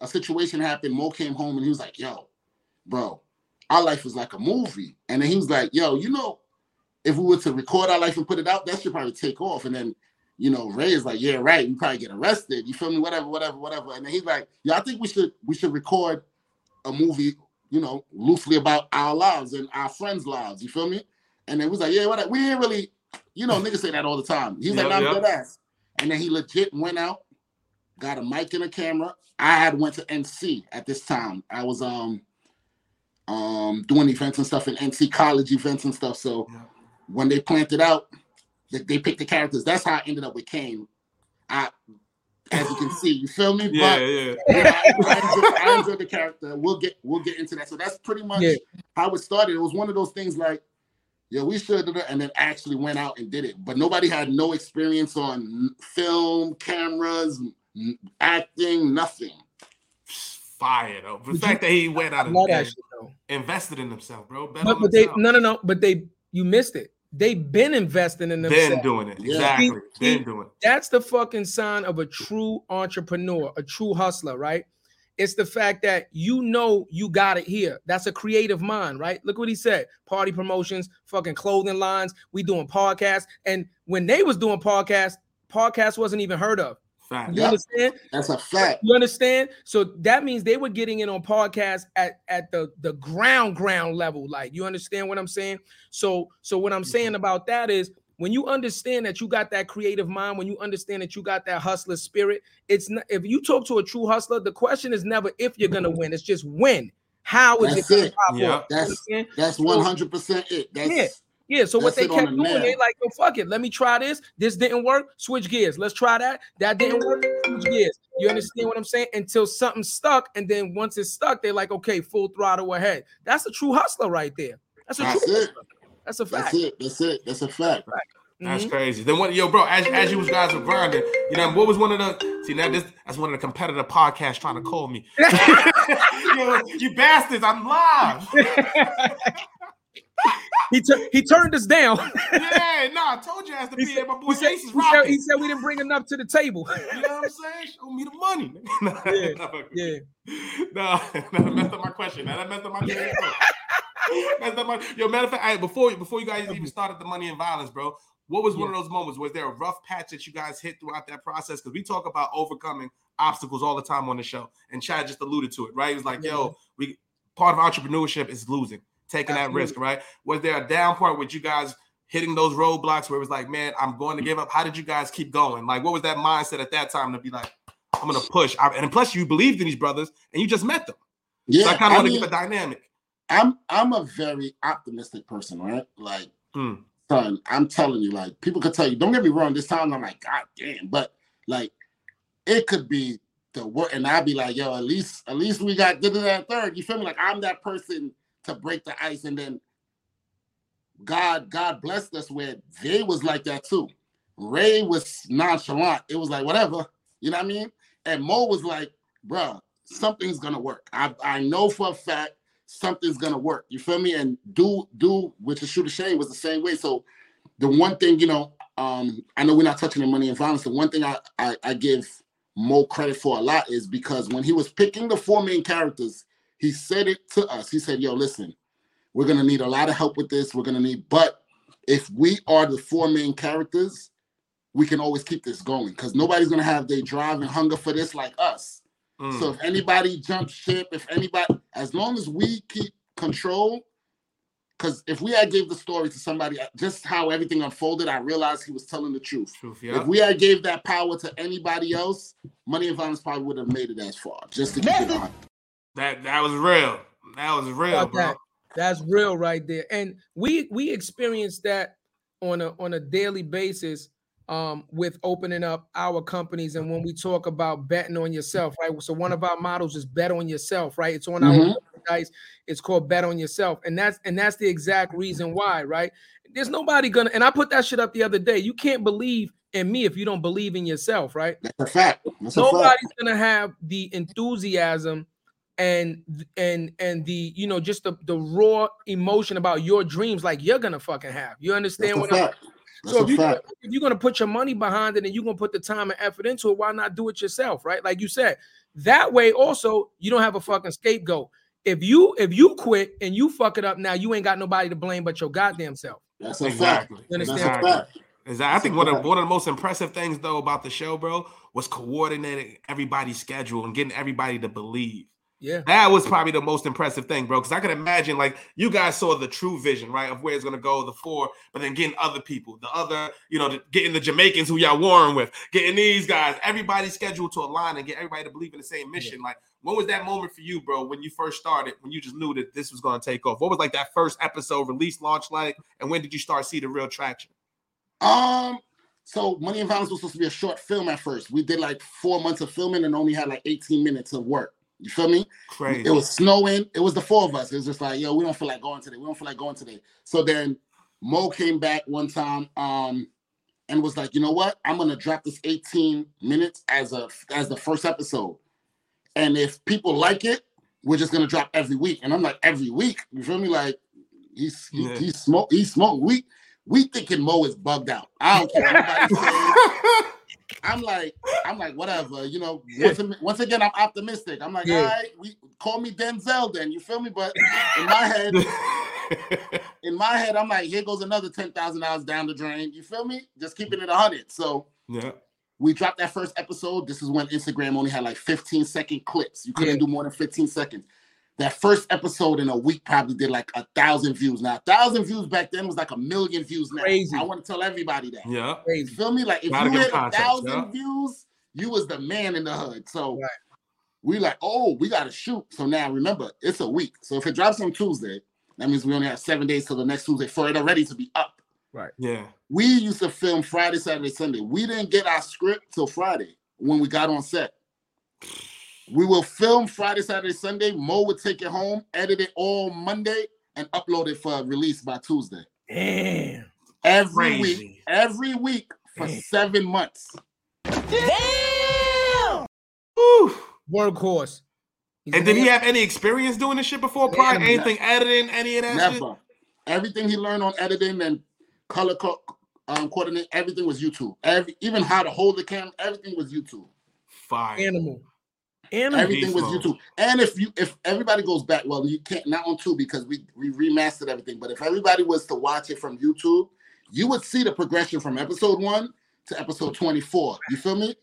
a situation happened. Mo came home and he was like, yo, bro, our life is like a movie. And then he was like, yo, you know, if we were to record our life and put it out, that should probably take off. And then, you know, Ray is like, yeah, right, we probably get arrested. You feel me? Whatever. And then he's like, yeah, I think we should record a movie, you know, loosely about our lives and our friends' lives. You feel me? And then he was like, yeah, whatever. We ain't really, you know, niggas say that all the time. He's like, I'm dead ass. And then he legit went out, got a mic and a camera. I had went to NC at this time. I was doing events and stuff in NC, college events and stuff. So when they planned it out, They picked the characters. That's how I ended up with Kane. As you can see, you feel me? I enjoyed the character. We'll get into that. So that's pretty much how it started. It was one of those things like, yeah, we should, and then actually went out and did it. But nobody had no experience on film, cameras, acting, nothing. Fire though. The fact that he went out and invested in himself, bro. But you missed it. They've been investing in themselves. Been doing it. Exactly. Been doing it. That's the fucking sign of a true entrepreneur, a true hustler, right? It's the fact that you got it here. That's a creative mind, right? Look what he said. Party promotions, fucking clothing lines. We doing podcasts. And when they was doing podcasts wasn't even heard of. Fact. You understand? That's a fact. You understand? So that means they were getting in on podcasts at the ground level. Like, you understand what I'm saying? So what I'm saying about that is, when you understand that you got that creative mind, when you understand that you got that hustler spirit, it's not, if you talk to a true hustler, the question is never if you're gonna win, it's just when. How is that's it gonna pop up? That's 100% it. That's it. Yeah, so what they kept doing, they like, oh, fuck it, let me try this. This didn't work, switch gears. Let's try that. That didn't work, switch gears. You understand what I'm saying? Until something stuck, and then once it's stuck, they're like, okay, full throttle ahead. That's a true hustler right there. That's a true hustler. That's a fact. That's it. That's a fact. Mm-hmm. That's crazy. Then what, yo, bro? As you guys were grinding, you know what was one of the? See now that's one of the competitor podcasts trying to call me. you bastards! I'm live. He turned us down. I told you I has to be my boy Ace is rocking. He said we didn't bring enough to the table. You know what I'm saying? Show me the money. That messed up my question, man. That messed up my question. Messed up my... Yo, matter of fact, before you guys even started the Money and Violence, bro, what was one of those moments? Was there a rough patch that you guys hit throughout that process? Because we talk about overcoming obstacles all the time on the show, and Chad just alluded to it, right? He was like, we part of entrepreneurship is losing. Taking that risk, right? Was there a down part with you guys hitting those roadblocks where it was like, man, I'm going to give up? How did you guys keep going? Like, what was that mindset at that time to be like, I'm going to push? And plus, you believed in these brothers and you just met them. Yeah, so I kind of want to give a dynamic. I'm a very optimistic person, right? Like, son, I'm telling you, like, people could tell you, don't get me wrong, this time I'm like, God damn. But, like, it could be the work. And I'd be like, yo, at least we got this and that third. You feel me? Like, I'm that person to break the ice, and then God blessed us where they was like that too. Ray was nonchalant. It was like, whatever, you know what I mean? And Mo was like, bro, something's gonna work. I know for a fact something's gonna work. You feel me? And do which is Shoot a Shade was the same way. So the one thing, you know, I know we're not touching the Money and Violence. The one thing I give Mo credit for a lot is because when he was picking the four main characters, he said it to us. He said, yo, listen, we're going to need a lot of help with this. But if we are the four main characters, we can always keep this going because nobody's going to have their drive and hunger for this like us. So if anybody jumps ship, as long as we keep control, because if I gave the story to somebody, just how everything unfolded, I realized he was telling the truth. If I gave that power to anybody else, Money and Violence probably would have made it as far, just to keep it on. That was real. That was real, bro. That's real right there. And we experienced that on a daily basis with opening up our companies. And when we talk about betting on yourself, right? So one of our models is bet on yourself, right? It's on our merchandise. It's called Bet on Yourself. And that's the exact reason why, right? There's nobody gonna, and I put that shit up the other day. You can't believe in me if you don't believe in yourself, right? That's a fact. Nobody's gonna have the enthusiasm and the, you know, just the raw emotion about your dreams like you're gonna fucking have. You understand what I'm saying? So if you're gonna put your money behind it and you're gonna put the time and effort into it, why not do it yourself, right? Like you said, that way also you don't have a fucking scapegoat. If you quit and you fuck it up now, you ain't got nobody to blame but your goddamn self. That's exactly. You understand? Exactly. I think one of the most impressive things though about the show, bro, was coordinating everybody's schedule and getting everybody to believe. Yeah, that was probably the most impressive thing, bro. Because I could imagine, like, you guys saw the true vision, right, of where it's gonna go, the four, but then getting other people, the other, you know, getting the Jamaicans who y'all warring with, getting these guys, everybody scheduled to align and get everybody to believe in the same mission. Yeah. Like, when was that moment for you, bro? When you first started, when you just knew that this was gonna take off? What was like that first episode release launch like, and when did you start see the real traction? So Money and Violence was supposed to be a short film at first. We did like 4 months of filming and only had like 18 minutes of work. You feel me? Crazy. It was snowing. It was the four of us. It was just like, yo, we don't feel like going today. So then Mo came back one time and was like, you know what? I'm going to drop this 18 minutes as the first episode. And if people like it, we're just going to drop every week. And I'm like, every week? You feel me? Like, he smoked. We thinking Mo is bugged out. I don't care. I'm like, whatever. You know, once again, I'm optimistic. I'm like, all right, call me Denzel then. You feel me? But in my head, I'm like, here goes another $10,000 down the drain. You feel me? Just keeping it 100. So we dropped that first episode. This is when Instagram only had like 15-second clips. You couldn't do more than 15 seconds. That first episode in a week probably did like 1,000 views. Now, 1,000 views back then was like 1,000,000 views now. Crazy. I want to tell everybody that. Yeah. You feel me? Like, if you hit 1,000 views, you was the man in the hood. So we like, oh, we got to shoot. So now, remember, it's a week. So if it drops on Tuesday, that means we only have 7 days till the next Tuesday for it already to be up. Right. Yeah. We used to film Friday, Saturday, Sunday. We didn't get our script till Friday when we got on set. We will film Friday, Saturday, Sunday. Mo would take it home, edit it all Monday, and upload it for release by Tuesday. Damn. Every week for 7 months. Damn! Woo! Workhorse. And did he have any experience doing this shit before? Probably anything editing, any of that shit? Never. Everything he learned on editing and color coordinating, everything was YouTube. Even how to hold the camera, everything was YouTube. Fine. Everything was YouTube. And if everybody goes back, well, you can't, not on Tubi because we remastered everything, but if everybody was to watch it from YouTube, you would see the progression from episode 1 to episode 24. You feel me?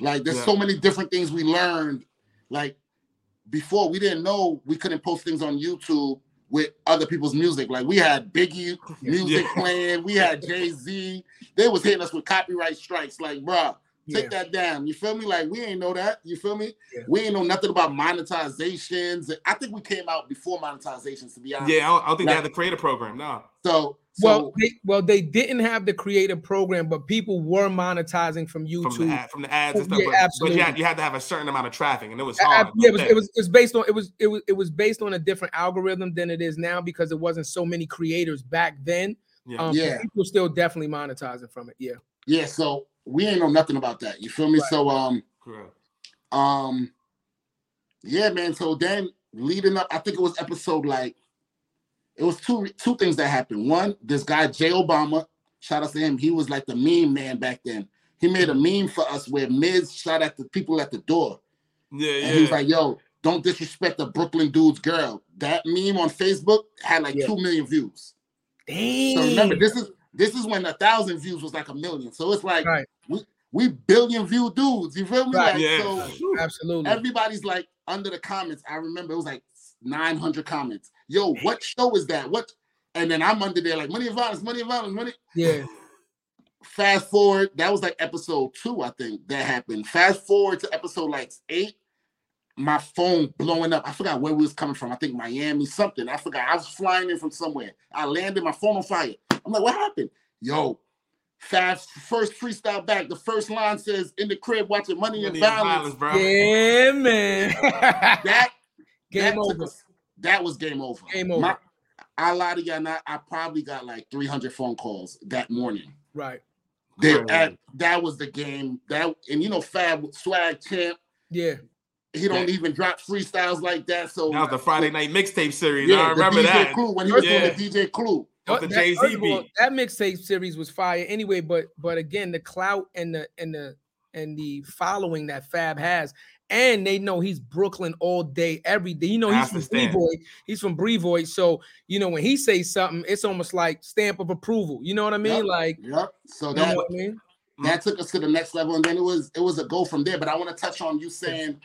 Like, there's so many different things we learned. Like, before, we didn't know we couldn't post things on YouTube with other people's music. Like, we had Biggie music playing. We had Jay-Z. They was hitting us with copyright strikes. Like, bruh. Take that down. You feel me? Like, we ain't know that. You feel me? Yeah. We ain't know nothing about monetizations. I think we came out before monetizations, to be honest. Yeah, I don't think they had the creator program. No. They didn't have the creator program, but people were monetizing from YouTube from the ads and stuff. Yeah, absolutely. But you had to have a certain amount of traffic, and it was hard. It was based on a different algorithm than it is now because there wasn't so many creators back then. Yeah, people still definitely monetizing from it. Yeah. Yeah. So. We ain't know nothing about that. You feel me? Right. So, yeah, man. So then leading up, I think it was episode two things that happened. One, this guy, Jay Obama, shout out to him. He was like the meme man back then. He made a meme for us where Miz shot at the people at the door. Yeah, yeah. And he was like, yo, don't disrespect the Brooklyn dude's girl. That meme on Facebook had like 2 million views. Damn. So remember, this is when 1,000 views was like 1,000,000. So it's like we billion view dudes. You feel me? Right. Like, so absolutely. Everybody's like under the comments. I remember it was like 900 comments. Yo, what show is that? What? And then I'm under there like Money and Violence. Yeah. Fast forward. That was like episode 2, I think, that happened. Fast forward to episode 8. My phone blowing up. I forgot where we was coming from. I think Miami, something. I forgot. I was flying in from somewhere. I landed, my phone on fire. I'm like, what happened? Yo, fast first freestyle back. The first line says, in the crib watching Money and Violence. Bro. Yeah, man. That was game over. Game over. I lie to y'all not. I probably got like 300 phone calls that morning. Right. That was the game. And you know, Fab Swag Champ. Yeah. He don't even drop freestyles like that. So that was the Friday night mixtape series. Yeah, I remember that. Clue, when he was doing the DJ Clue. That mixtape series was fire anyway, but again, the clout and the following that Fab has, and they know he's Brooklyn all day, every day. You know, he's from Brevoort, so you know when he says something, it's almost like stamp of approval. You know what I mean? Yep. Like, so that, you know what I mean? That took us to the next level, and then it was a go from there. But I want to touch on you saying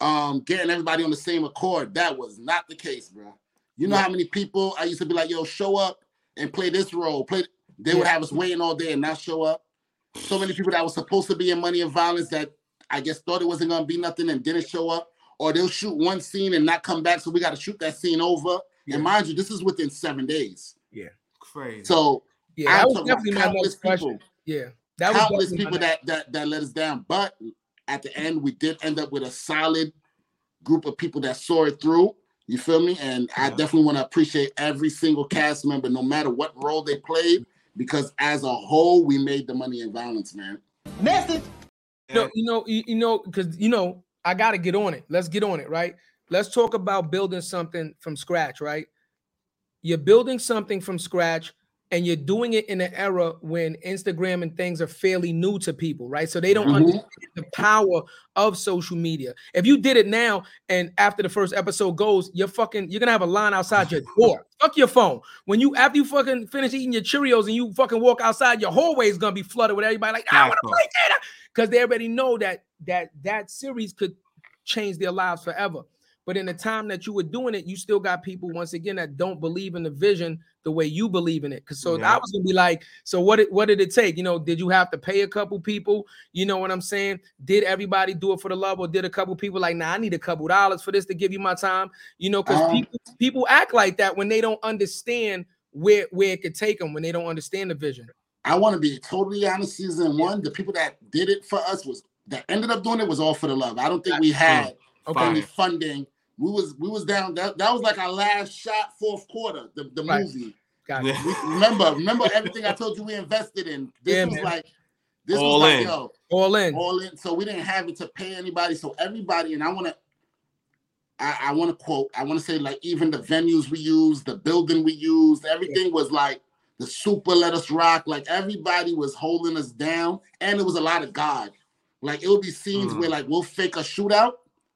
getting everybody on the same accord. That was not the case, bro. You know how many people I used to be like, yo, show up and play this role. They would have us waiting all day and not show up. So many people that was supposed to be in Money and Violence that I guess thought it wasn't going to be nothing and didn't show up. Or they'll shoot one scene and not come back, so we got to shoot that scene over. Yeah. And mind you, this is within 7 days. Yeah, crazy. So Yeah, that was definitely my next question. Yeah, that was countless people that let us down. But at the end, we did end up with a solid group of people that saw it through. You feel me? And I definitely want to appreciate every single cast member, no matter what role they played, because as a whole, we made the Money and Violence, man. Message. No, you know, because you know, I gotta get on it. Let's get on it, right? Let's talk about building something from scratch, right? You're building something from scratch, and you're doing it in an era when Instagram and things are fairly new to people, right? So they don't understand the power of social media. If you did it now, and after the first episode goes, you're gonna have a line outside your door. Fuck your phone. After you fucking finish eating your Cheerios and you fucking walk outside, your hallway is gonna be flooded with everybody like, I want to play that, because they already know that series could change their lives forever. But in the time that you were doing it, you still got people, once again, that don't believe in the vision the way you believe in it. I was going to be like, so what did it take? You know, did you have to pay a couple people? You know what I'm saying? Did everybody do it for the love, or did a couple people like, nah, I need a couple dollars for this to give you my time? You know, because people act like that when they don't understand where it could take them, when they don't understand the vision. I want to be totally honest. Season one, the people that did it for us that ended up doing it was all for the love. I don't think we had any funding. We was down. That was like our last shot, fourth quarter, the movie. Got it. Remember everything I told you we invested in. This was all in. So we didn't have it to pay anybody. So everybody, and I want to say like even the venues we used, the building we used, everything was like the super let us rock. Like everybody was holding us down, and it was a lot of God. Like it would be scenes where like we'll fake a shootout.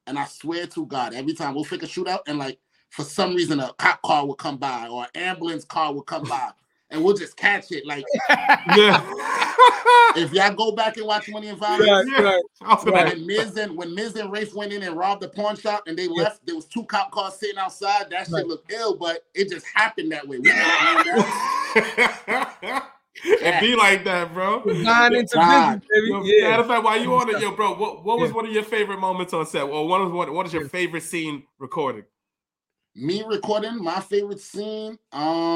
And I swear to God, every time we'll fake a shootout, and like for some reason a cop car will come by or an ambulance car will come by, and we'll just catch it. Like, if y'all go back and watch Money and Violence, when Miz and Rafe went in and robbed the pawn shop and they left, there was two cop cars sitting outside. That shit looked ill, but it just happened that way. We didn't and be like that, bro. Business, baby. Matter of fact, while you on it, yo, bro, what was one of your favorite moments on set? Or what is your favorite scene recording? Me recording my favorite scene. I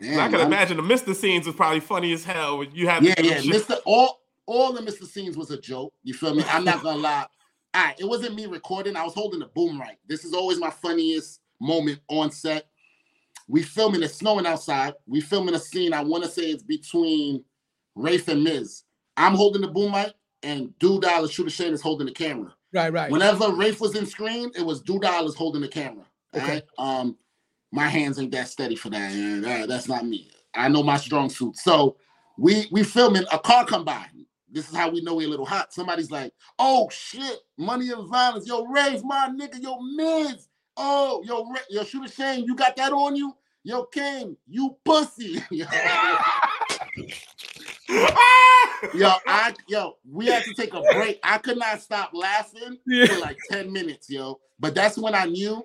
can imagine the Mr. scenes was probably funny as hell. When you had Mr. all the Mr. scenes was a joke. You feel me? I'm not gonna lie. All right, it wasn't me recording. I was holding the boom right. This is always my funniest moment on set. We filming, it's snowing outside. We filming a scene, I want to say it's between Rafe and Miz. I'm holding the boom mic, and Dude Dollars, Shooter Shane, is holding the camera. Right. Whenever Rafe was in screen, it was Dude Dollars holding the camera. Okay. Right? My hands ain't that steady for that. That's not me. I know my strong suit. So we filming, a car come by. This is how we know we're a little hot. Somebody's like, oh, shit, Money and Violence. Yo, Rafe, my nigga, yo, Miz. Oh, yo, Shooter Shane, you got that on you? Yo, Kane, you pussy. We had to take a break. I could not stop laughing for like 10 minutes, yo. But that's when I knew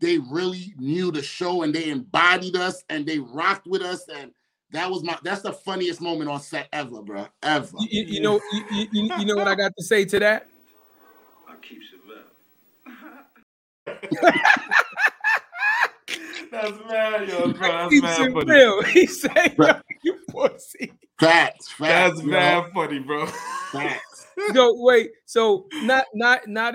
they really knew the show, and they embodied us, and they rocked with us, and that's the funniest moment on set ever, bro, ever. You know what I got to say to that? I keep it. That's mad, yo, bro. That's mad funny. He said, yo, you pussy. Facts. That's mad funny, bro. Facts. Yo, wait. So not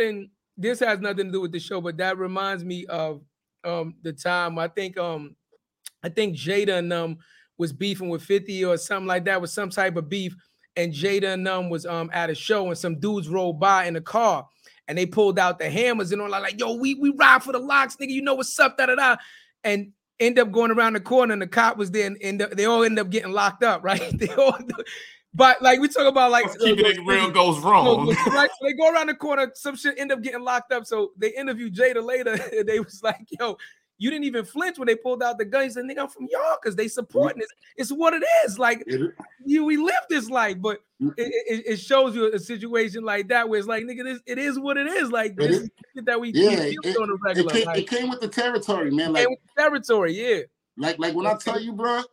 in this has nothing to do with the show, but that reminds me of the time I think Jada and was beefing with 50 or something like that, with some type of beef, and Jada and was at a show, and some dudes rolled by in a car. And they pulled out the hammers and all like, yo, we ride for the locks, nigga. You know what's up, da-da-da. And end up going around the corner, and the cop was there, and they all end up getting locked up, right? But like we talk about, like keeping it real goes wrong. Right? So they go around the corner, some shit end up getting locked up. So they interviewed Jada later, and they was like, yo, you didn't even flinch when they pulled out the gun. He said, nigga, I'm from y'all because they supporting it. It's what it is. Like, we live this life, but it shows you a situation like that where it's like, nigga, it is what it is. Like, this is shit that we do on a regular. It came with the territory, man. Like, it came with the territory, yeah. Like when I tell you, bro,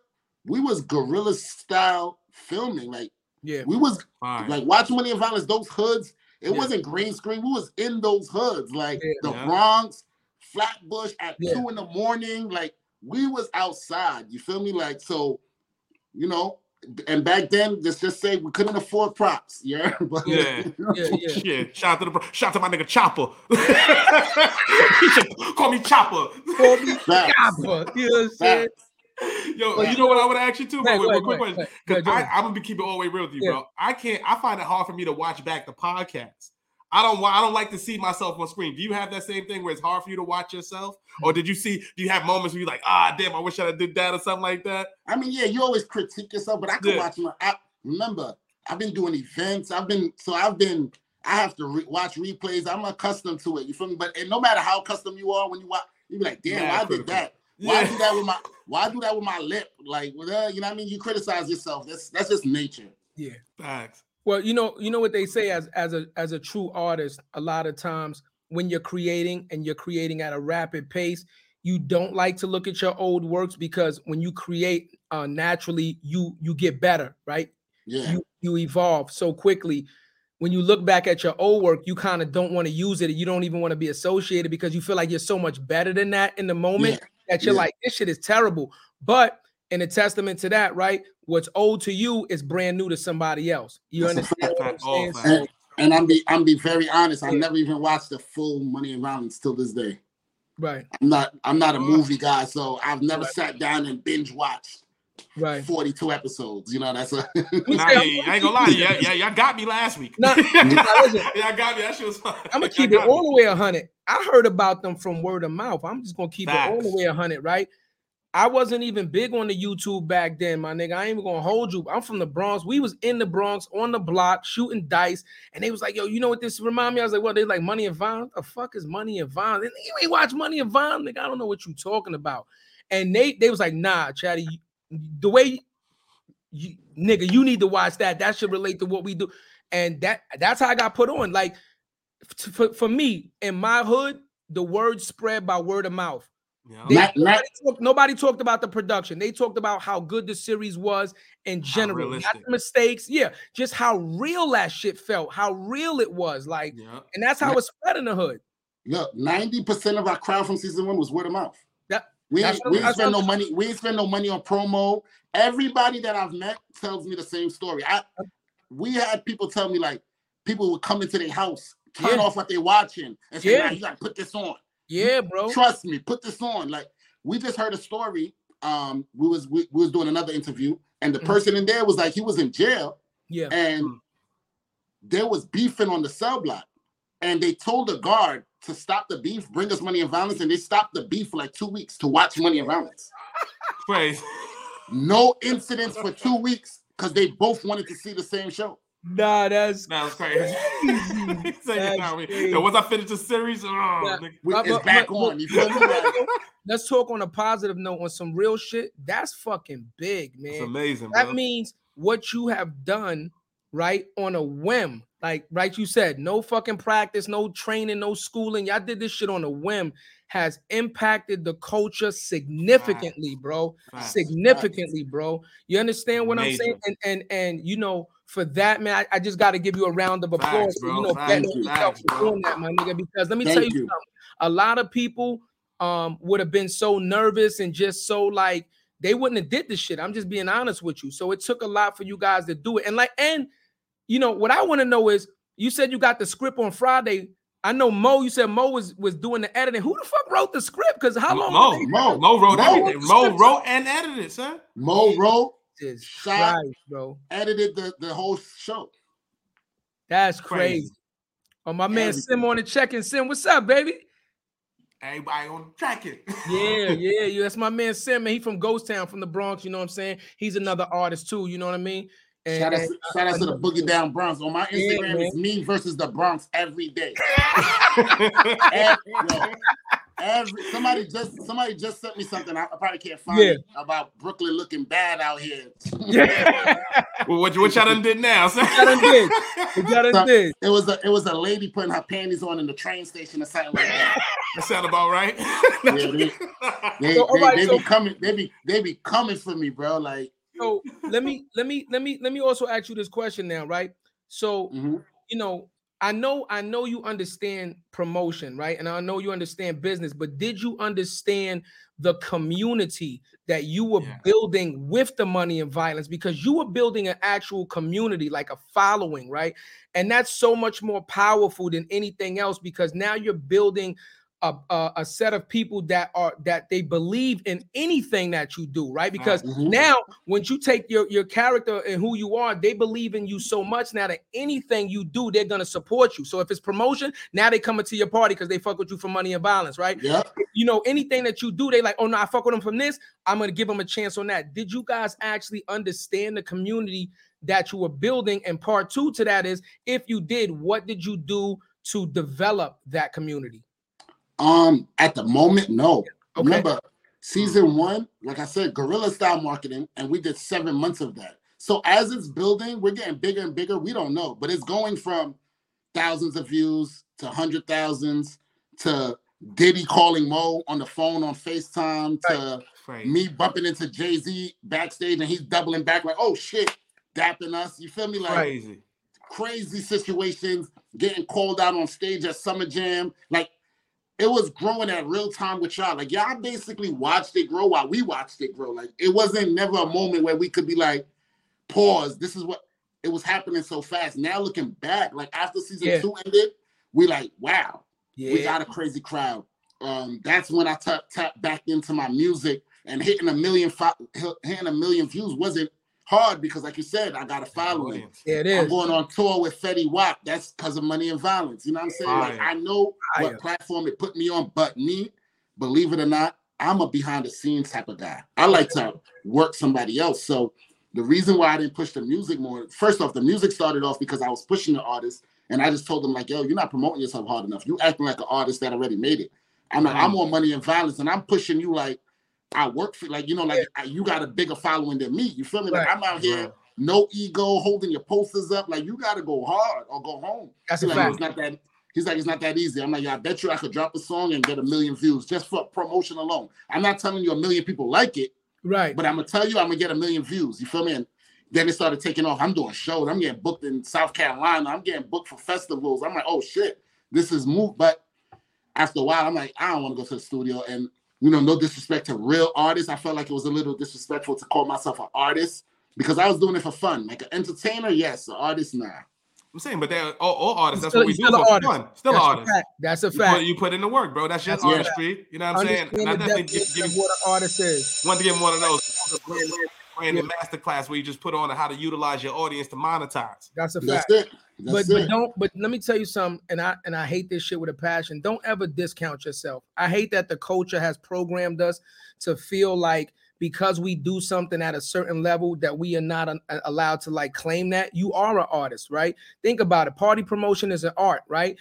we was guerrilla style filming. Like, we was like watching Money and Violence, those hoods. It wasn't green screen. We was in those hoods, like the Bronx, Flatbush at 2 in the morning, like we was outside, you feel me? Like, so, you know, and back then, let's just say we couldn't afford props. Yeah. But, yeah. You know? Yeah. Shout out to my nigga Chopper. He should call me Chopper. Call me Chopper. You know what I'm saying? Yo, you know what I would ask you too, bro? Quick question. Because I'm gonna be keeping it all the way real with you, bro. I find it hard for me to watch back the podcast. I don't like to see myself on screen. Do you have that same thing where it's hard for you to watch yourself? Or do you have moments where you're like, damn, I wish I did that or something like that? I mean, yeah, you always critique yourself, but I could watch my app. Remember, I've been doing events. I have to watch replays. I'm accustomed to it. You feel me? But and no matter how accustomed you are, when you watch, you be like, damn, I did that. Why do that with my lip? Like, well, you know what I mean? You criticize yourself. That's just nature. Yeah. Facts. Well, you know what they say as a true artist, a lot of times when you're creating and you're creating at a rapid pace, you don't like to look at your old works because when you create naturally, you get better, right? Yeah. You evolve so quickly. When you look back at your old work, you kind of don't want to use it. You don't even want to be associated because you feel like you're so much better than that in the moment that you're like, this shit is terrible. But in a testament to that, right? What's old to you is brand new to somebody else. You understand? And I'm be very honest. I never even watched the full Money and Violence till this day. Right. I'm not a movie guy, so I've never sat down and binge watched 42 episodes. You know, that's a. I ain't gonna lie to you. Yeah, y'all got me last week. Y'all got me. That shit was fun. I'm gonna keep it all the way 100. I heard about them from word of mouth. I'm just gonna keep it all the way 100, right? I wasn't even big on the YouTube back then, my nigga. I ain't even gonna hold you. I'm from the Bronx. We was in the Bronx on the block shooting dice, and they was like, "Yo, you know what this remind me?" I was like, "Well, they like Money and Violence. What the fuck is Money and Violence? You ain't watch Money and Violence, nigga. I don't know what you talking about." And they was like, "Nah, Chaddy, the way you nigga, you need to watch that. That should relate to what we do." And that's how I got put on. Like for me in my hood, the word spread by word of mouth. Yeah. Nobody talked about the production. They talked about how good the series was in general, not the mistakes. Yeah, just how real that shit felt, how real it was. Like, and that's how it spread in the hood. Look, 90% of our crowd from season 1 was word of mouth. We ain't spend no money on promo. Everybody that I've met tells me the same story. We had people tell me like people would come into their house, turn off what they're watching, and say, "You gotta put this on." Yeah, bro. Trust me, put this on. Like, we just heard a story. We was doing another interview, and the person in there was like, he was in jail. Yeah. And there was beefing on the cell block. And they told the guard to stop the beef, bring us Money and Violence, and they stopped the beef for like 2 weeks to watch Money and Violence. Crazy. No incidents for 2 weeks because they both wanted to see the same show. Nah, that's crazy. Once I finish the series, it's back on. You feel me? Let's talk on a positive note on some real shit. That's fucking big, man. It's amazing. That means what you have done, right, on a whim. Like, right, you said, no fucking practice, no training, no schooling. Y'all did this shit on a whim. Has impacted the culture significantly, bro. Significantly, bro. You understand what I'm saying? And you know, for that, man, I just got to give you a round of applause. Bro. You know, doing that, my nigga, because let me tell you something. A lot of people would have been so nervous and just so like they wouldn't have did this shit. I'm just being honest with you. So it took a lot for you guys to do it. And you know what I want to know is you said you got the script on Friday. I know Mo. You said Mo was doing the editing. Who the fuck wrote the script? Because how long? Mo wrote everything. Mo wrote and edited, sir. Mo wrote. Shot, bro. Edited the whole show. That's crazy. Oh, my man Sim on the check-in. Sim, what's up, baby? Everybody on the check-in. Yeah. That's my man Sim, man. He from Ghost Town, from the Bronx. You know what I'm saying? He's another artist too. You know what I mean? And, shout out to the Boogie Down Bronx. On my Instagram, it's me versus the Bronx every day. Somebody just sent me something. I probably can't find it about Brooklyn looking bad out here. Yeah. Well, what y'all done did now? It was a lady putting her panties on in the train station or something like that. That sound about right. They be coming for me, bro. Like, so let me also ask you this question now, right? So you know. I know you understand promotion, right? And I know you understand business, but did you understand the community that you were building with the Money and Violence? Because you were building an actual community, like a following, right? And that's so much more powerful than anything else, because now you're building a set of people that they believe in anything that you do, right? Because now once you take your character and who you are, they believe in you so much now that anything you do, they're going to support you. So if it's promotion, now they coming to your party because they fuck with you for Money and Violence, right? Yep. You know, anything that you do, they like, oh no, I fuck with them from this, I'm going to give them a chance on that. Did you guys actually understand the community that you were building? And part two to that is, if you did, what did you do to develop that community? At the moment, no. Okay. Remember, season one, like I said, guerrilla style marketing, and we did 7 months of that. So as it's building, we're getting bigger and bigger. We don't know, but it's going from thousands of views to 100,000s to Diddy calling Mo on the phone on FaceTime to me bumping into Jay-Z backstage and he's doubling back like, oh shit, dapping us. You feel me? Like crazy situations, getting called out on stage at Summer Jam, like. It was growing at real time with y'all. Like, y'all basically watched it grow while we watched it grow. Like, it wasn't never a moment where we could be like, pause. This is what it was happening so fast. Now looking back, like after season two ended, we like, wow, we got a crazy crowd. That's when I tapped back into my music, and hitting a million views wasn't hard because, like you said, I got a following. Yeah, it is. I'm going on tour with Fetty Wap. That's because of Money and Violence. You know what I'm saying? Like, I know what platform it put me on, but me, believe it or not, I'm a behind-the-scenes type of guy. I like to work somebody else. So the reason why I didn't push the music more, first off, the music started off because I was pushing the artist, and I just told them, like, yo, you're not promoting yourself hard enough. You acting like an artist that already made it. I'm like, I'm on Money and Violence, and I'm pushing you like, I work for, like, you know, like you got a bigger following than me. You feel me? Like, I'm out here, no ego, holding your posters up. Like, you got to go hard or go home. That's a fact. It's not that, he's like, it's not that easy. I'm like, yeah, I bet you I could drop a song and get 1 million views just for promotion alone. I'm not telling you 1 million people like it. Right. But I'm going to tell you I'm going to get 1 million views. You feel me? And then it started taking off. I'm doing shows. I'm getting booked in South Carolina. I'm getting booked for festivals. I'm like, oh, shit, this is move. But after a while, I'm like, I don't want to go to the studio. And you know, no disrespect to real artists. I felt like it was a little disrespectful to call myself an artist because I was doing it for fun. Like an entertainer, yes. An artist, nah. I'm saying, but they're all artists. That's what we do for fun. Still an artist. That's a fact. You put in the work, bro. That's just artistry. You know what I'm saying? And I definitely give what an artist is. Once again, one of those brand masterclass where you just put on how to utilize your audience to monetize. That's a fact. That's it. But let me tell you something, and I hate this shit with a passion. Don't ever discount yourself. I hate that the culture has programmed us to feel like because we do something at a certain level that we are not allowed to like claim that. You are an artist, right? Think about it. Party promotion is an art, right?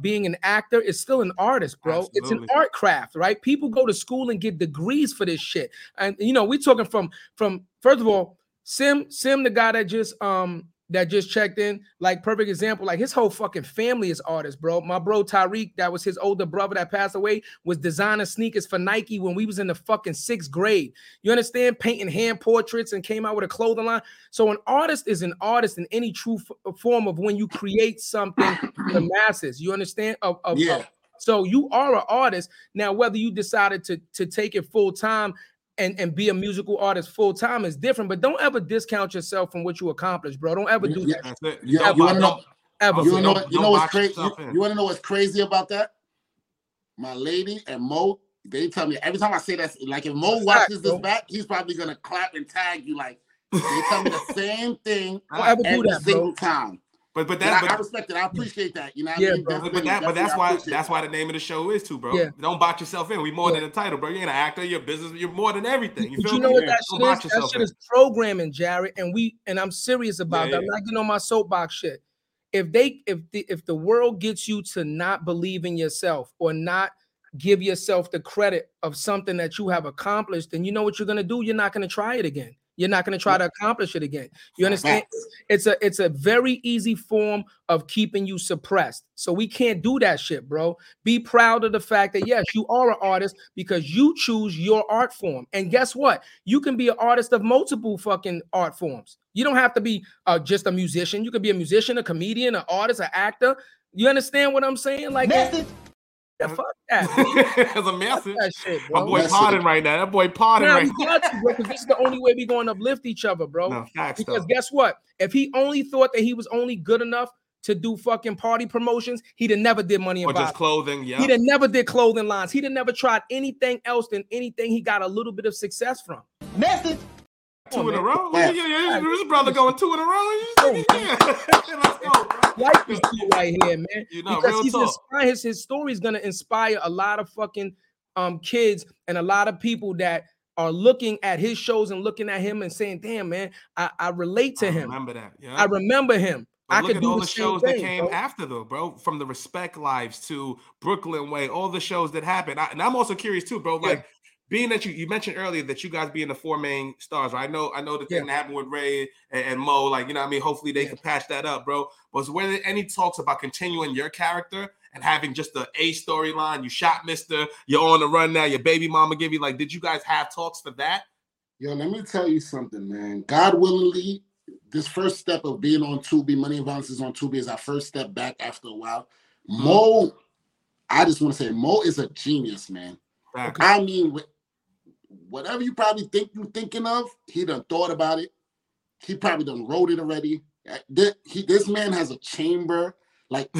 Being an actor is still an artist, bro. Absolutely. It's an art craft, right? People go to school and get degrees for this shit. And you know, we're talking from first of all, Sim, the guy that just checked in, like perfect example, like his whole fucking family is artists, bro. My bro Tariq, that was his older brother that passed away, was designing sneakers for Nike when we was in the fucking 6th grade. You understand? Painting hand portraits and came out with a clothing line. So an artist is an artist in any true form of when you create something for the masses. You understand? So you are an artist. Now, whether you decided to take it full time and be a musical artist full time is different, but don't ever discount yourself from what you accomplish, bro. Don't ever do that. That's it. You ever, know, ever. You know what's crazy? You want to know what's crazy about that? My lady and Mo, they tell me every time I say that, like if Mo watches this back, he's probably gonna clap and tag you. Like they tell me the same thing every single time. But I respect it. I appreciate that. You know what I mean? But that's why the name of the show is too, bro. Yeah. Don't box yourself in. We more than a title, bro. You ain't an actor. You're a business. You're more than everything. You feel me? What that shit is? That shit is programming, Jarrett. And I'm serious about that. I'm not getting on my soapbox shit. If the world gets you to not believe in yourself or not give yourself the credit of something that you have accomplished, then you know what you're gonna do. You're not gonna try it again. You're not going to try to accomplish it again. You understand? It's a very easy form of keeping you suppressed. So we can't do that shit, bro. Be proud of the fact that, yes, you are an artist because you choose your art form. And guess what? You can be an artist of multiple fucking art forms. You don't have to be just a musician. You could be a musician, a comedian, an artist, an actor. You understand what I'm saying? Like, message. Yeah, fuck that. That's a message. That shit, my boy potting right now. That boy potting right now. Because this is the only way we're going to uplift each other, bro. No, facts, because guess what? If he only thought that he was only good enough to do fucking party promotions, he'd have never did money and violence. Or just clothing, yeah. He'd have never did clothing lines. He'd have never tried anything else than anything he got a little bit of success from. Message. Two in a row? Yeah. This brother going 2 in a row? Yeah. Let's go, bro. Like this dude right here, man. You know, because he's inspired, his story is going to inspire a lot of fucking kids and a lot of people that are looking at his shows and looking at him and saying, damn, man, I relate to him. I remember that. Yeah. I remember him. But look at all the shows that came after, though, bro. From the Respect Lives to Brooklyn Way, all the shows that happened. And I'm also curious too, bro. Like, being that you mentioned earlier that you guys being the four main stars, right? I know the thing that happened with Ray and Mo. Like, you know what I mean? Hopefully they can patch that up, bro. Was were there any talks about continuing your character and having just the A storyline? You shot Mister. You're on the run now. Your baby mama give you, like, did you guys have talks for that? Yo, let me tell you something, man. God willingly. This first step of being on Tubi, Money and Violence is on Tubi, is our first step back after a while. Mo, I just want to say, Mo is a genius, man. Okay. I mean, whatever you probably think you're thinking of, he done thought about it. He probably done wrote it already. This man has a chamber. Like,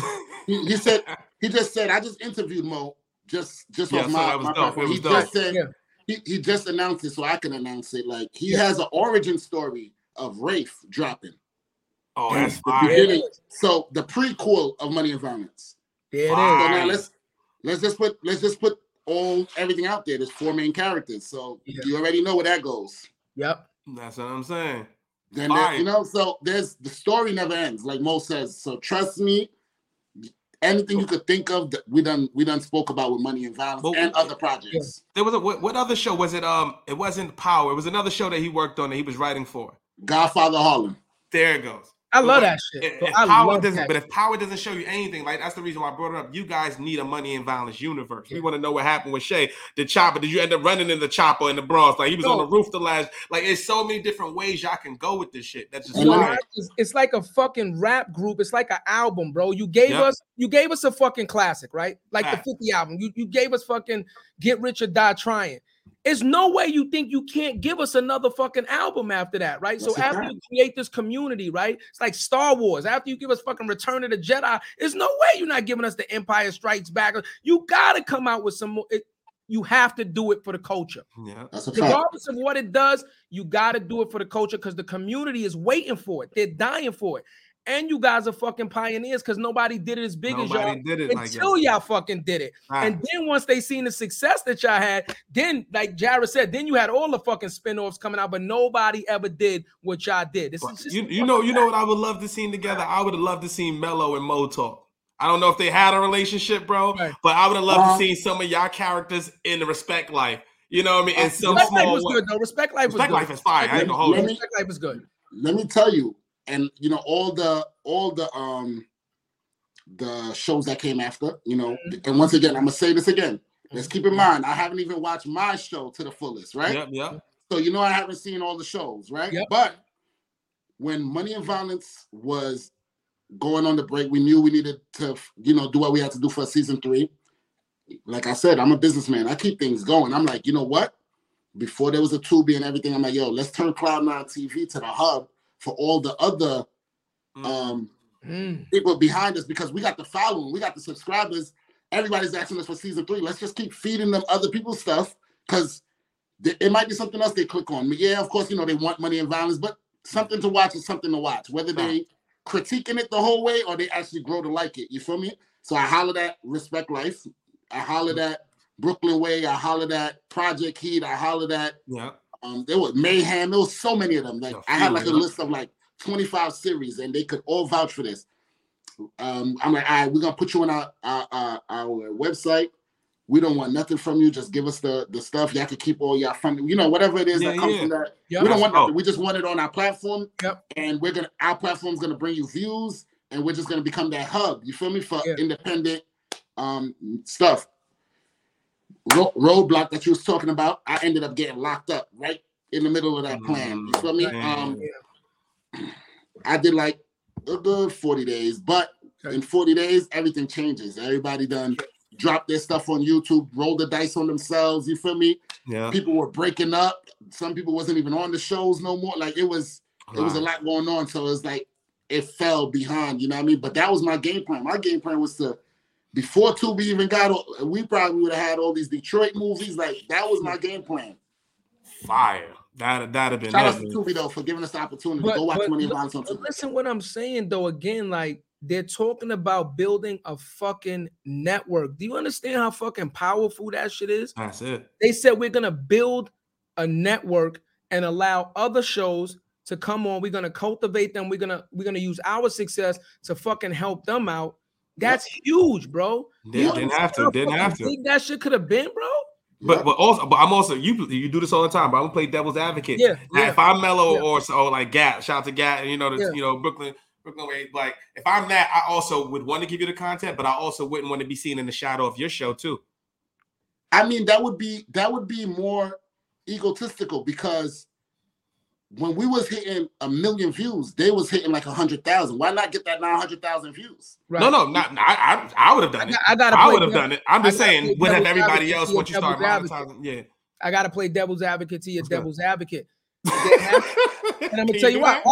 he just said, I just interviewed Mo just off my platform. He just said, he just announced it so I can announce it. Like, he has an origin story of Rafe dropping. Oh, that's fire. So the prequel of Money and Violence. Yeah, it is. So now let's just put everything out there. There's four main characters. So you already know where that goes. Yep. That's what I'm saying. Then so there's the story never ends, like Mo says. So trust me, anything you could think of that we done spoke about with Money and Violence and other projects. Yeah. There was what other show was it? It wasn't Power, it was another show that he worked on that he was writing for. Godfather Harlem. There it goes. I love that shit. But if Power doesn't show you anything, like, that's the reason why I brought it up. You guys need a Money and Violence universe. Yeah. We want to know what happened with Shay, the chopper. Did you end up running in the chopper in the Bronx? Like, he was on the roof the last. Like, there's so many different ways y'all can go with this shit. That's just it's like a fucking rap group. It's like an album, bro. You gave us, a fucking classic, right? Like the 50 album. You gave us fucking Get Rich or Die Trying. There's no way you think you can't give us another fucking album after that, right? That's so after you create this community, right? It's like Star Wars. After you give us fucking Return of the Jedi, there's no way you're not giving us the Empire Strikes Back. You gotta come out with some more. You have to do it for the culture. Yeah, that's a fact. Regardless of what it does, you gotta do it for the culture because the community is waiting for it. They're dying for it. And you guys are fucking pioneers because nobody did it as big as y'all did it, until y'all fucking did it. Right. And then once they seen the success that y'all had, then, like Jarrett said, then you had all the fucking spinoffs coming out, but nobody ever did what y'all did. This is just you know what I would love to see together? I would have loved to see Mello and Mo talk. I don't know if they had a relationship, bro, but I would have loved to see some of y'all characters in the Respect Life. You know what I mean? In some Respect Life was good, though. Respect Life is fire. I ain't gonna hold it. Respect Life is good. Let me tell you. And you know, all the shows that came after, you know, and once again, I'm gonna say this again. Let's keep in mind, I haven't even watched my show to the fullest, right? Yep. So you know I haven't seen all the shows, right? Yep. But when Money and Violence was going on the break, we knew we needed to, you know, do what we had to do for season 3. Like I said, I'm a businessman, I keep things going. I'm like, you know what? Before there was a Tubi and everything, I'm like, yo, let's turn Cloud9 TV to the hub for all the other people behind us, because we got the following, we got the subscribers, everybody's asking us for season 3. Let's just keep feeding them other people's stuff, because it might be something else they click on. But yeah, of course, you know, they want Money and Violence, but something to watch is something to watch, whether they critiquing it the whole way or they actually grow to like it. You feel me? So I hollered at Respect Life, I hollered at Brooklyn Way, I hollered at Project Heat, I hollered at there was Mayhem. There was so many of them. Like, I had like a list of like 25 series, and they could all vouch for this. I'm like, all right, we're gonna put you on our website. We don't want nothing from you. Just give us the stuff. Y'all can keep all y'all funding. You know, whatever it is that comes from that. Yep. We don't want nothing. We just want it on our platform. Yep. And our platform's gonna bring you views, and we're just gonna become that hub. You feel me? For independent stuff. Roadblock that you was talking about, I ended up getting locked up right in the middle of that plan. You feel me? I did like a good 40 days, but In 40 days, everything changes. Everybody done dropped their stuff on YouTube, rolled the dice on themselves. You feel me? Yeah. People were breaking up. Some people wasn't even on the shows no more. Like, it was a lot going on. So it's like, it fell behind, you know what I mean? But that was my game plan. My game plan was to, before Tubi even got, we probably would have had all these Detroit movies. Like, that was my game plan. Fire. That'd have been. Shout out to Tubi, though, for giving us the opportunity. Go watch Money and Violence on Tubi. Listen what I'm saying, though. Again, like, they're talking about building a fucking network. Do you understand how fucking powerful that shit is? That's it. They said we're going to build a network and allow other shows to come on. We're going to cultivate them. We're going to use our success to fucking help them out. That's huge, bro. Didn't have to. Think that shit could have been, bro? But I'm also, you do this all the time, but I'm gonna play devil's advocate. Yeah, now, if I'm Mellow or like Gat, shout out to Gat, and Brooklyn Way, like if I'm that, I also would want to give you the content, but I also wouldn't want to be seen in the shadow of your show too. I mean, that would be more egotistical, because when we was hitting 1 million views, they was hitting like 100,000. Why not get that 900,000 views? Right. I would have done it. I would have done it. I'm just saying, would have everybody else once you start monetizing. Yeah, I gotta play devil's advocate to your devil's advocate. And I'm gonna tell you why.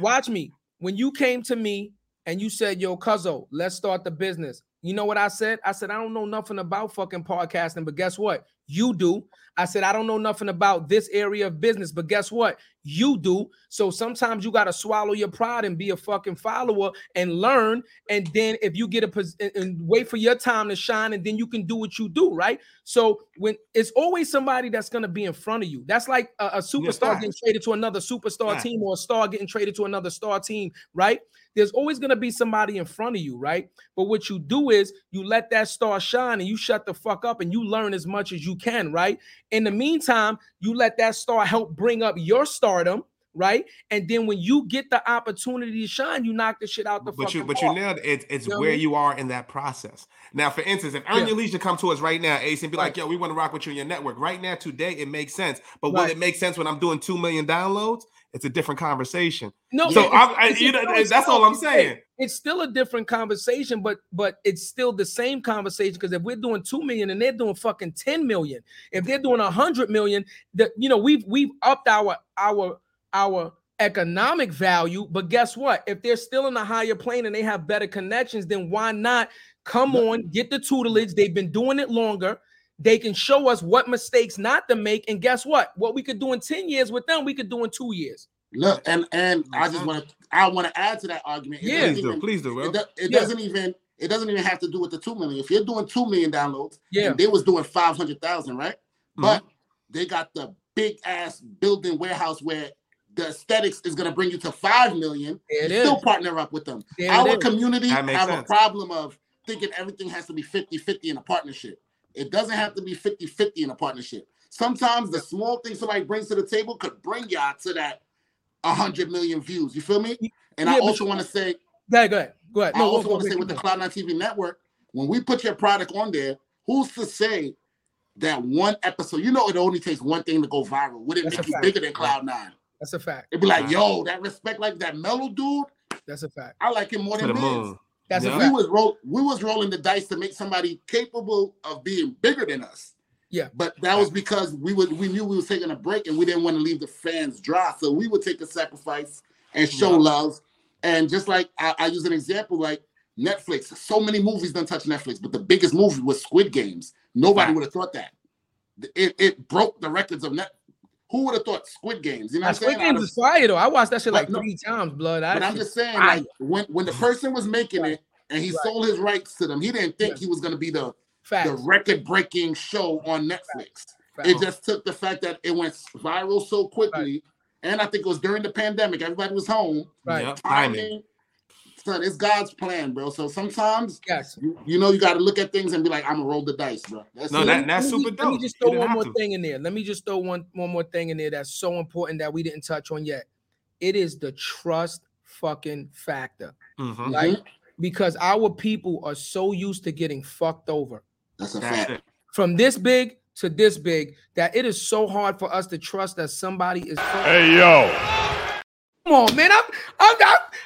Watch me. When you came to me and you said, "Yo, Cuzzo, let's start the business," you know what I said? I said, "I don't know nothing about fucking podcasting, but guess what? You do." I said, "I don't know nothing about this area of business, but guess what? You do." So sometimes you got to swallow your pride and be a fucking follower and learn. And then if you get and wait for your time to shine, and then you can do what you do, right? So when it's always somebody that's going to be in front of you. That's like a superstar getting traded to another superstar team, or a star getting traded to another star team, right? There's always going to be somebody in front of you, right? But what you do is you let that star shine and you shut the fuck up and you learn as much as you can, right? In the meantime, you let that star help bring up your stardom, right? And then when you get the opportunity to shine, you knock the shit out the fucking park. But you nailed it. It's where you are in that process. Now, for instance, if Earn Your Leisure come to us right now, Ace, and be like, "Yo, we want to rock with you in your network." Right now, today, it makes sense. But will it make sense when I'm doing 2 million downloads? It's a different conversation. No, so that's all I'm saying. It's still a different conversation, but it's still the same conversation, because if we're doing 2 million and they're doing fucking 10 million, if they're doing 100 million, that we've upped our economic value. But guess what? If they're still in a higher plane and they have better connections, then why not come on, get the tutelage? They've been doing it longer. They can show us what mistakes not to make. And guess what? What we could do in 10 years with them, we could do in 2 years. Look, and I want to add to that argument. Please do. It doesn't even have to do with the 2 million. If you're doing 2 million downloads, and they was doing 500,000, right? Mm-hmm. But they got the big ass building warehouse where the aesthetics is going to bring you to 5 million. Still partner up with them. Our community have a problem of thinking everything has to be 50-50 in a partnership. It doesn't have to be 50-50 in a partnership. Sometimes the small thing somebody brings to the table could bring y'all to that 100 million views. You feel me? And I also want to say... Go ahead. I also want to say with the Cloud9 TV network, when we put your product on there, who's to say that one episode... it only takes one thing to go viral. Would it make you bigger than Cloud9? That's a fact. It'd be like, yo, that Respect Life, that mellow dude... That's a fact. I like him more than Miz. We was rolling the dice to make somebody capable of being bigger than us. Yeah. But that was because we knew we was taking a break and we didn't want to leave the fans dry. So we would take a sacrifice and show love. And just like I use an example, like Netflix. So many movies don't touch Netflix, but the biggest movie was Squid Games. Nobody would have thought that. It broke the records of Netflix. Who would have thought Squid Games? You know what I'm saying? Squid Games is fire, though. I watched that shit like 3 times, blood. But I'm just saying, like, when the person was making it and he sold his rights to them, he didn't think he was going to be the record-breaking show on Netflix. It just took the fact that it went viral so quickly, and I think it was during the pandemic. Everybody was home. Right. Yep. Timing. Son, it's God's plan, bro. So sometimes, you got to look at things and be like, "I'm gonna roll the dice, bro." That's super dope. Let me just throw one more thing in there that's so important that we didn't touch on yet. It is the trust fucking factor, right? Because our people are so used to getting fucked over. That's a fact. From this big to this big, that it is so hard for us to trust that somebody is. Hey yo. Come on, man. I'm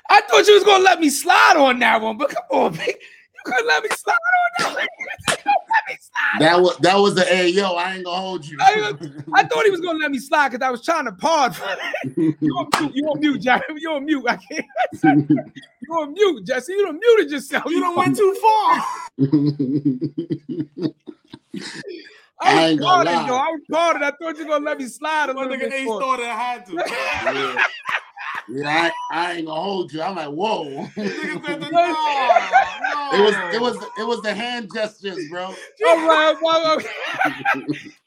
I thought you was gonna let me slide on that one, but come on, man. You couldn't let me slide on that one. That was the hey yo. I ain't gonna hold you. I thought he was gonna let me slide because I was trying to pause. You on mute, Jack. You on mute. I can't. You on mute, Jesse. You done muted yourself. You done went too far. I was guarded, yo. I was guarded. I thought you were gonna let me slide a little bit. Ace thought I had to. Yeah, I ain't gonna hold you. I'm like, whoa. No. It was the hand gestures, bro. Right.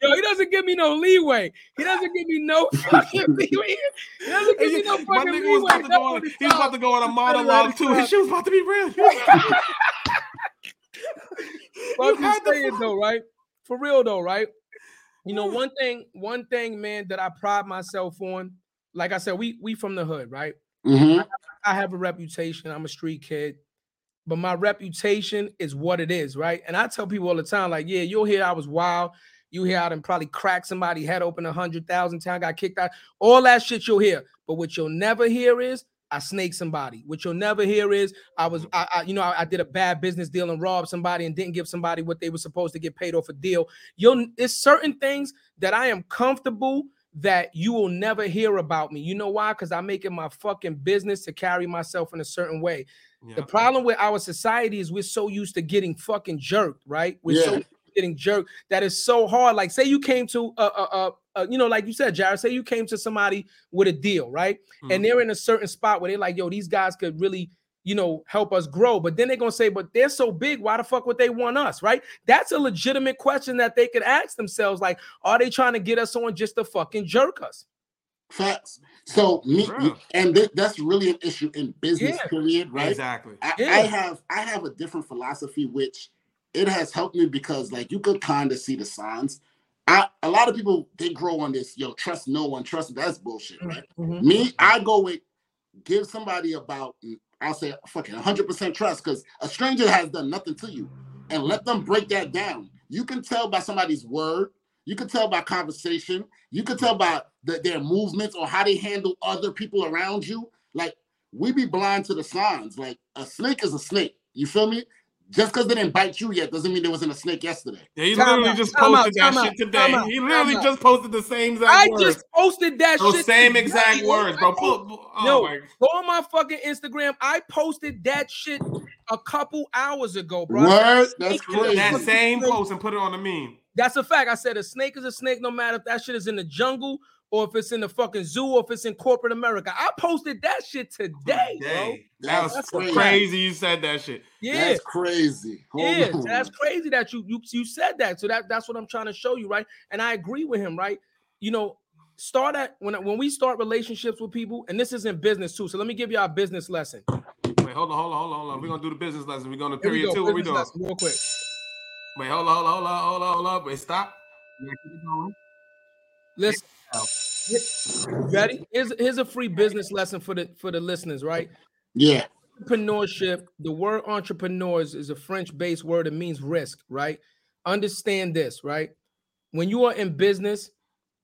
Yo, he doesn't give me no leeway. He doesn't give me no fucking leeway. He doesn't give me no fucking leeway. He was about to go on a monologue too. His shit was about to be real. But I'm saying though, right? For real though, right? You know, one thing, man, that I pride myself on. Like I said, we from the hood, right? Mm-hmm. I have a reputation. I'm a street kid, but my reputation is what it is, right? And I tell people all the time, like, yeah, you'll hear I was wild. You hear I done probably cracked somebody's head open 100,000 times, got kicked out. All that shit you'll hear. But what you'll never hear is I snaked somebody. What you'll never hear is I did a bad business deal and robbed somebody and didn't give somebody what they were supposed to get paid off a deal. It's certain things that I am comfortable that you will never hear about me. You know why? Because I make it my fucking business to carry myself in a certain way. Yeah. The problem with our society is we're so used to getting fucking jerked, right? We're so used to getting jerked that it's so hard. Like, say you came to like you said, Jarrett, say you came to somebody with a deal, right? Mm-hmm. And they're in a certain spot where they're like, yo, these guys could really, you know, help us grow. But then they're going to say, but they're so big, why the fuck would they want us, right? That's a legitimate question that they could ask themselves. Like, are they trying to get us on just to fucking jerk us? Facts. So, that's really an issue in business, period, right? Exactly. I have a different philosophy, which it has helped me because, like, you could kind of see the signs. A lot of people, they grow on this, yo, trust no one, trust, that's bullshit, right? Mm-hmm. Me, I go with, give somebody about... I'll say fucking 100% trust because a stranger has done nothing to you, and let them break that down. You can tell by somebody's word. You can tell by conversation. You can tell by their movements or how they handle other people around you. Like, we be blind to the signs. Like, a snake is a snake. You feel me? Just because they didn't bite you yet doesn't mean there wasn't a snake yesterday. Yeah, he literally just posted that shit today. He literally just posted the same exact words. I just posted that shit. Those same exact words, bro. No, go on my fucking Instagram. I posted that shit a couple hours ago, bro. What? That's crazy. That same post and put it on a meme. That's a fact. I said a snake is a snake no matter if that shit is in the jungle or if it's in the fucking zoo, or if it's in corporate America. I posted that shit today, bro. That's crazy you said that shit. Yeah. That's crazy. Hold on. That's crazy that you said that. So that's what I'm trying to show you, right? And I agree with him, right? You know, when we start relationships with people, and this is in business too, so let me give y'all a business lesson. Wait, hold on. We're going to do the business lesson. We're going to period two. What we doing? Real quick. Wait, hold on. Wait, stop. Listen. Ready? Here's a free business lesson for the listeners, right? Yeah. Entrepreneurship, the word entrepreneurs is a French-based word. It means risk, right? Understand this, right? When you are in business,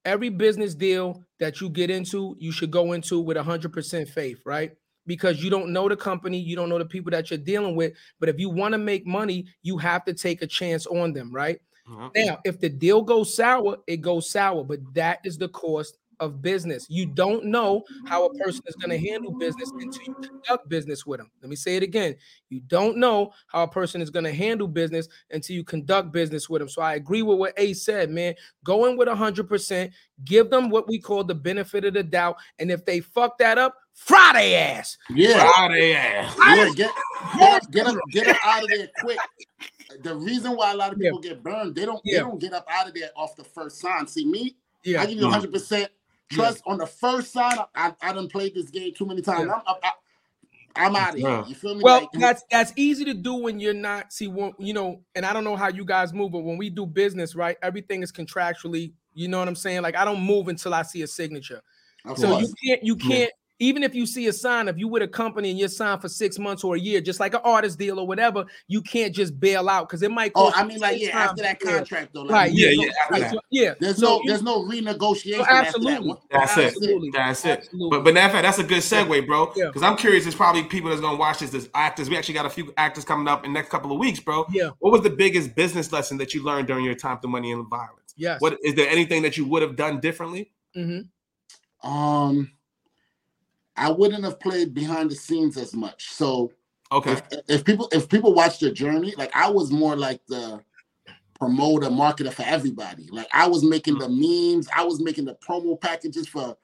every business deal that you get into, you should go into with 100% faith, right? Because you don't know the company, you don't know the people that you're dealing with, but if you want to make money, you have to take a chance on them, right? Now, if the deal goes sour, it goes sour, but that is the cost of business. You don't know how a person is going to handle business until you conduct business with them. Let me say it again. You don't know how a person is going to handle business until you conduct business with them. So I agree with what Ace said, man. Go in with 100%, give them what we call the benefit of the doubt, and if they fuck that up, fry they ass. Yeah. Fry they ass. Yeah, get them out of there quick. The reason why a lot of people get burned, they don't get up out of there off the first sign. See me? Yeah. I give you 100% trust on the first sign. I done played this game too many times. Yeah. I'm out of here. You feel me? Well, like, that's easy to do when you're not. See, you know, and I don't know how you guys move, but when we do business, right, everything is contractually. You know what I'm saying? Like, I don't move until I see a signature. So you can't Even if you see a sign, if you with a company and you're signed for 6 months or a year, just like an artist deal or whatever, you can't just bail out because it might cost. Oh, I mean, like, yeah, after that contract, though. Like, right, yeah. There's no renegotiation. So absolutely. After that. That's it. But matter of fact, that's a good segue, bro. Because I'm curious, there's probably people that's gonna watch this as actors. We actually got a few actors coming up in the next couple of weeks, bro. Yeah. What was the biggest business lesson that you learned during your time through Money and Violence? Yes. What is there anything that you would have done differently? Mm-hmm. I wouldn't have played behind the scenes as much. So, okay, if people watch the journey, like I was more like the promoter, marketer for everybody. Like I was making the memes, I was making the promo packages for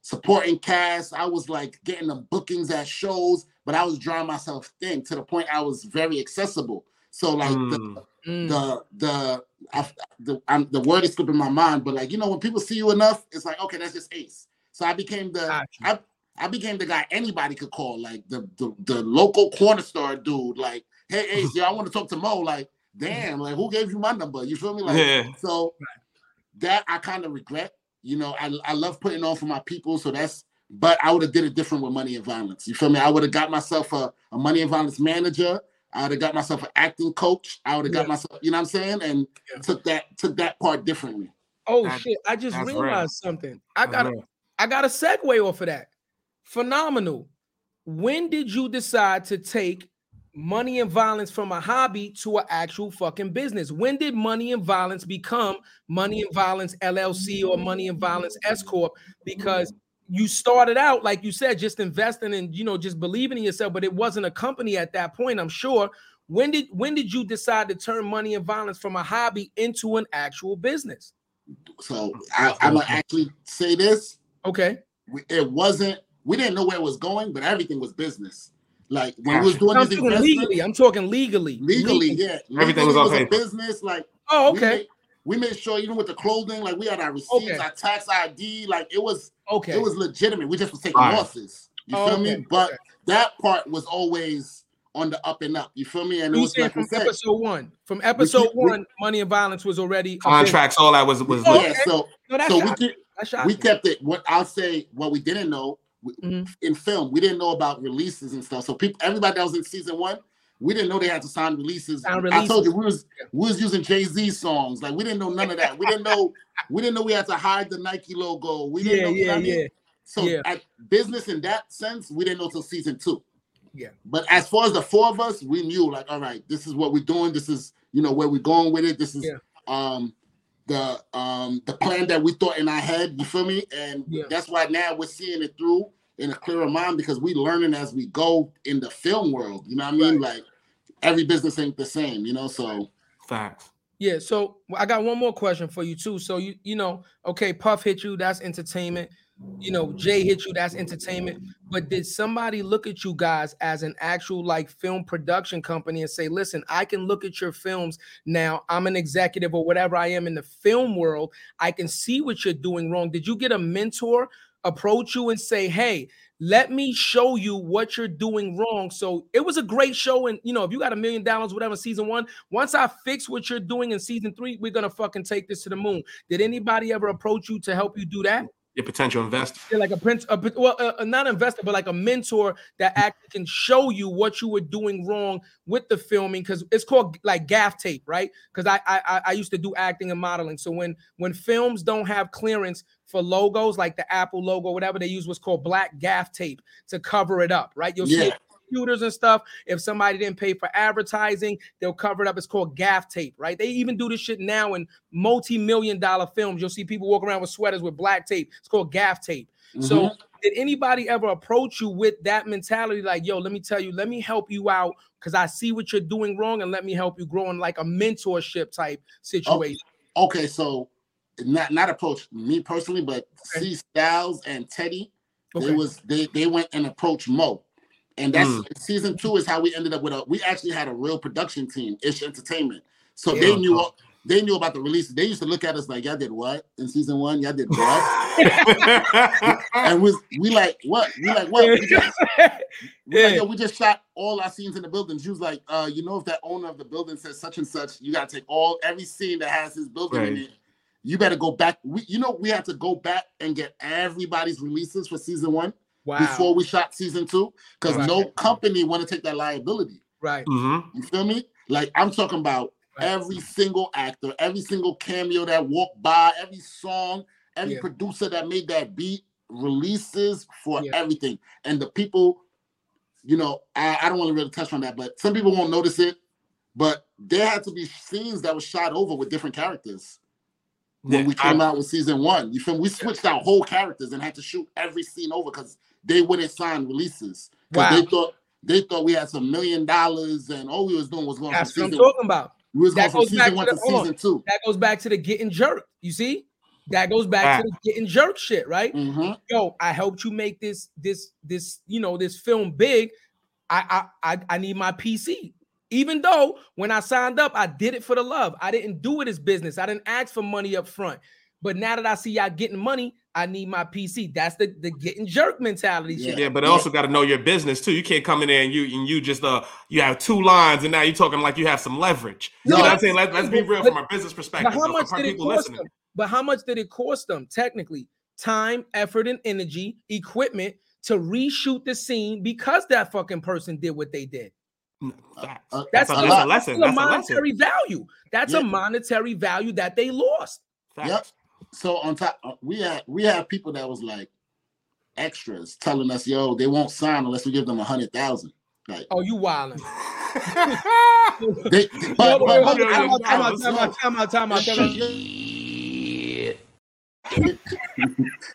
supporting cast. I was like getting the bookings at shows, but I was drawing myself thin to the point I was very accessible. So like the word is slipping my mind, but like you know when people see you enough, it's like okay, that's just Ace. So I became the I became the guy anybody could call, like the local corner store dude, like, hey Ace, yo, I want to talk to Mo. Like, damn, like who gave you my number? You feel me? Like so that I kind of regret. You know, I love putting on for my people, so that's but I would have did it different with Money and Violence. You feel me? I would have got myself a Money and Violence manager, I would have got myself an acting coach, I would have got myself, you know what I'm saying? And took that part differently. Oh shit, I just realized something. I got a segue off of that. Phenomenal. When did you decide to take Money and Violence from a hobby to an actual fucking business? When did Money and Violence become Money and Violence LLC or Money and Violence S Corp? Because you started out, like you said, just investing and, you know, just believing in yourself, but it wasn't a company at that point, I'm sure. When did you decide to turn Money and Violence from a hobby into an actual business? So I'm going to actually say this. Okay. We didn't know where it was going, but everything was business. Like when we was doing this investment, I'm talking legally. Legally. Everything was okay. Business, like we made sure even with the clothing, like we had our receipts, our tax ID, like it was legitimate. We just was taking losses. You feel me? But that part was always on the up and up. You feel me? And it was like from episode one, Money and Violence was already contracts. All that was we kept it. What I'll say, what we didn't know in film, we didn't know about releases and stuff. So everybody that was in season one, we didn't know they had to sign releases. I told you we was using Jay-Z songs. Like we didn't know none of that. We didn't know we had to hide the Nike logo. We didn't know. At business in that sense, we didn't know till season two. Yeah. But as far as the four of us, we knew like, all right, this is what we're doing. This is where we're going with it. This is the plan that we thought in our head, you feel me? And that's why now we're seeing it through in a clearer mind because we learning as we go in the film world. You know what I mean? Like every business ain't the same, so. Facts. Yeah, so I got one more question for you too. So okay, Puff hit you, that's entertainment. Jay hit you, that's entertainment. But did somebody look at you guys as an actual like film production company and say, listen, I can look at your films now. I'm an executive or whatever I am in the film world. I can see what you're doing wrong. Did you get a mentor approach you and say, hey, let me show you what you're doing wrong? So it was a great show. And, if you got $1 million, whatever, season one, once I fix what you're doing in season three, we're going to fucking take this to the moon. Did anybody ever approach you to help you do that? Your potential investor. Yeah, like not investor, but like a mentor that actually can show you what you were doing wrong with the filming, because it's called like gaff tape, right? Because I used to do acting and modeling. So when films don't have clearance for logos, like the Apple logo, whatever, they use what's called black gaff tape to cover it up, right? You'll see computers and stuff. If somebody didn't pay for advertising, they'll cover it up. It's called gaff tape, right? They even do this shit now in multi-million-dollar films. You'll see people walk around with sweaters with black tape. It's called gaff tape. Mm-hmm. So did anybody ever approach you with that mentality? Like, yo, let me tell you, let me help you out because I see what you're doing wrong and let me help you grow in like a mentorship type situation. Okay, so not approach me personally, but C. Styles and Teddy, they went and approached Mo. And that's season two is how we ended up with we actually had a real production team, Ish Entertainment. So they knew about the releases. They used to look at us like, y'all did what in season one? Y'all did what? And we like, what? We like, what? We just shot all our scenes in the building. She was like, if that owner of the building says such and such, you got to take every scene that has his building in it You better go back. We had to go back and get everybody's releases for season one before we shot season two, because no company want to take that liability. Right. Mm-hmm. You feel me? Like, I'm talking about every single actor, every single cameo that walked by, every song, every producer that made that beat, releases for everything. And the people, you know, I don't want to really touch on that, but some people won't notice it, but there had to be scenes that were shot over with different characters. When we came out with season one, you feel we switched out whole characters and had to shoot every scene over because they wouldn't sign releases. They thought we had some $1 million and all we was doing was going. That's from season, what I'm talking about. We was that going from season one to season two. That goes back to the getting jerked. You see, that goes back to the getting jerked shit, right? Mm-hmm. Yo, I helped you make this you know this film big. I need my PC. Even though when I signed up, I did it for the love. I didn't do it as business. I didn't ask for money up front. But now that I see y'all getting money, I need my PC. That's the getting jerk mentality. Yeah, shit. Yeah, but I also got to know your business too. You can't come in there and you just you have two lines and now you're talking like you have some leverage. No, you know what I'm saying? Let's be real from a business perspective. But how much did it cost them? Technically, time, effort, and energy, equipment to reshoot the scene because that fucking person did what they did. That's a lesson. That's a monetary value. That's a monetary value that they lost. Facts. Yep. So on top, we had people that was like extras telling us, "Yo, they won't sign unless we give them 100,000." Like, oh, you wildin'.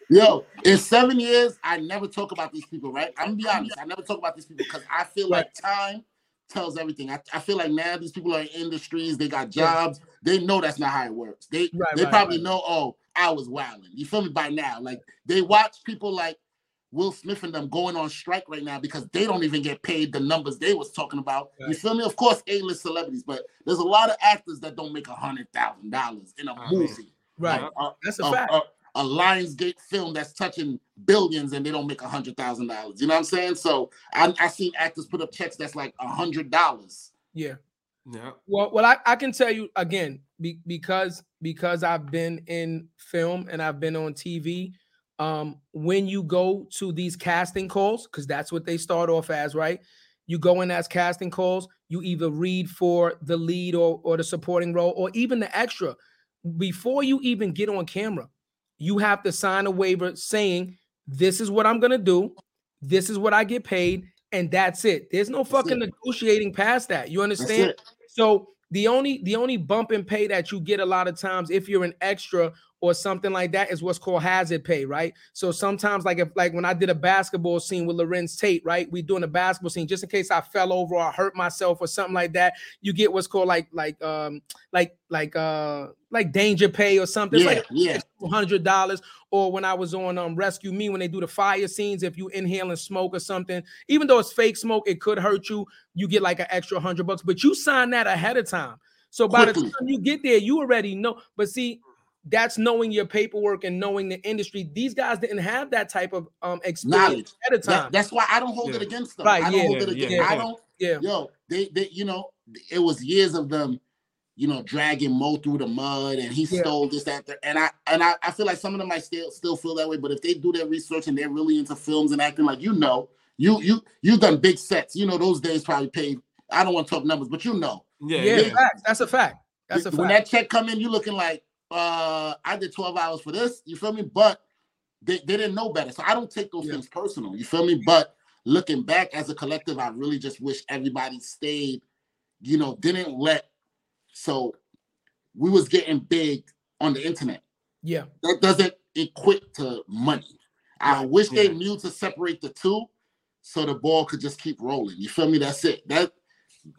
Yo, in 7 years, I never talk about these people. Right? I'm gonna be honest. I never talk about these people because I feel like time tells everything. I feel like now these people are in industries, they got jobs, they know that's not how it works. They probably know, oh, I was wilding. You feel me by now? Like they watch people like Will Smith and them going on strike right now because they don't even get paid the numbers they was talking about. Right. You feel me? Of course, A-list celebrities, but there's a lot of actors that don't make $100,000 in a movie. Right. Like, that's a fact. A Lionsgate film that's touching billions and they don't make $100,000. You know what I'm saying? So I seen actors put up checks that's like $100. Yeah. Yeah. Well, I can tell you again because I've been in film and I've been on TV. When you go to these casting calls, because that's what they start off as, right? You go in as casting calls. You either read for the lead or the supporting role or even the extra before you even get on camera. You have to sign a waiver saying, this is what I'm going to do. This is what I get paid. And that's it. There's no fucking negotiating past that. You understand? So the only bump in pay that you get a lot of times if you're an extra or something like that is what's called hazard pay, right? So sometimes like when I did a basketball scene with Lorenz Tate, right? We're doing a basketball scene just in case I fell over or I hurt myself or something like that. You get what's called like danger pay or something. Yeah, it's like $200. Or when I was on Rescue Me, when they do the fire scenes, if you inhaling smoke or something, even though it's fake smoke, it could hurt you. You get like an extra $100, but you sign that ahead of time. So by the time you get there, you already know. But see, that's knowing your paperwork and knowing the industry. These guys didn't have that type of experience ahead of time. That's why I don't hold it against them. Right, I don't hold it against. I don't. Yeah. Yo, they you know, it was years of them, you know, dragging Mo through the mud, and he stole this that, and I feel like some of them might still feel that way. But if they do their research and they're really into films and acting, like you've done big sets. You know, those days probably paid. I don't want to talk numbers, but you know. Yeah. That's a fact. That's a fact. When that check come in, you looking like, I did 12 hours for this, you feel me? But they didn't know better. So I don't take those things personal, you feel me? But looking back as a collective, I really just wish everybody stayed, you know, didn't let. So we was getting big on the internet. Yeah. That doesn't equate to money. I wish they knew to separate the two so the ball could just keep rolling. You feel me? That's it.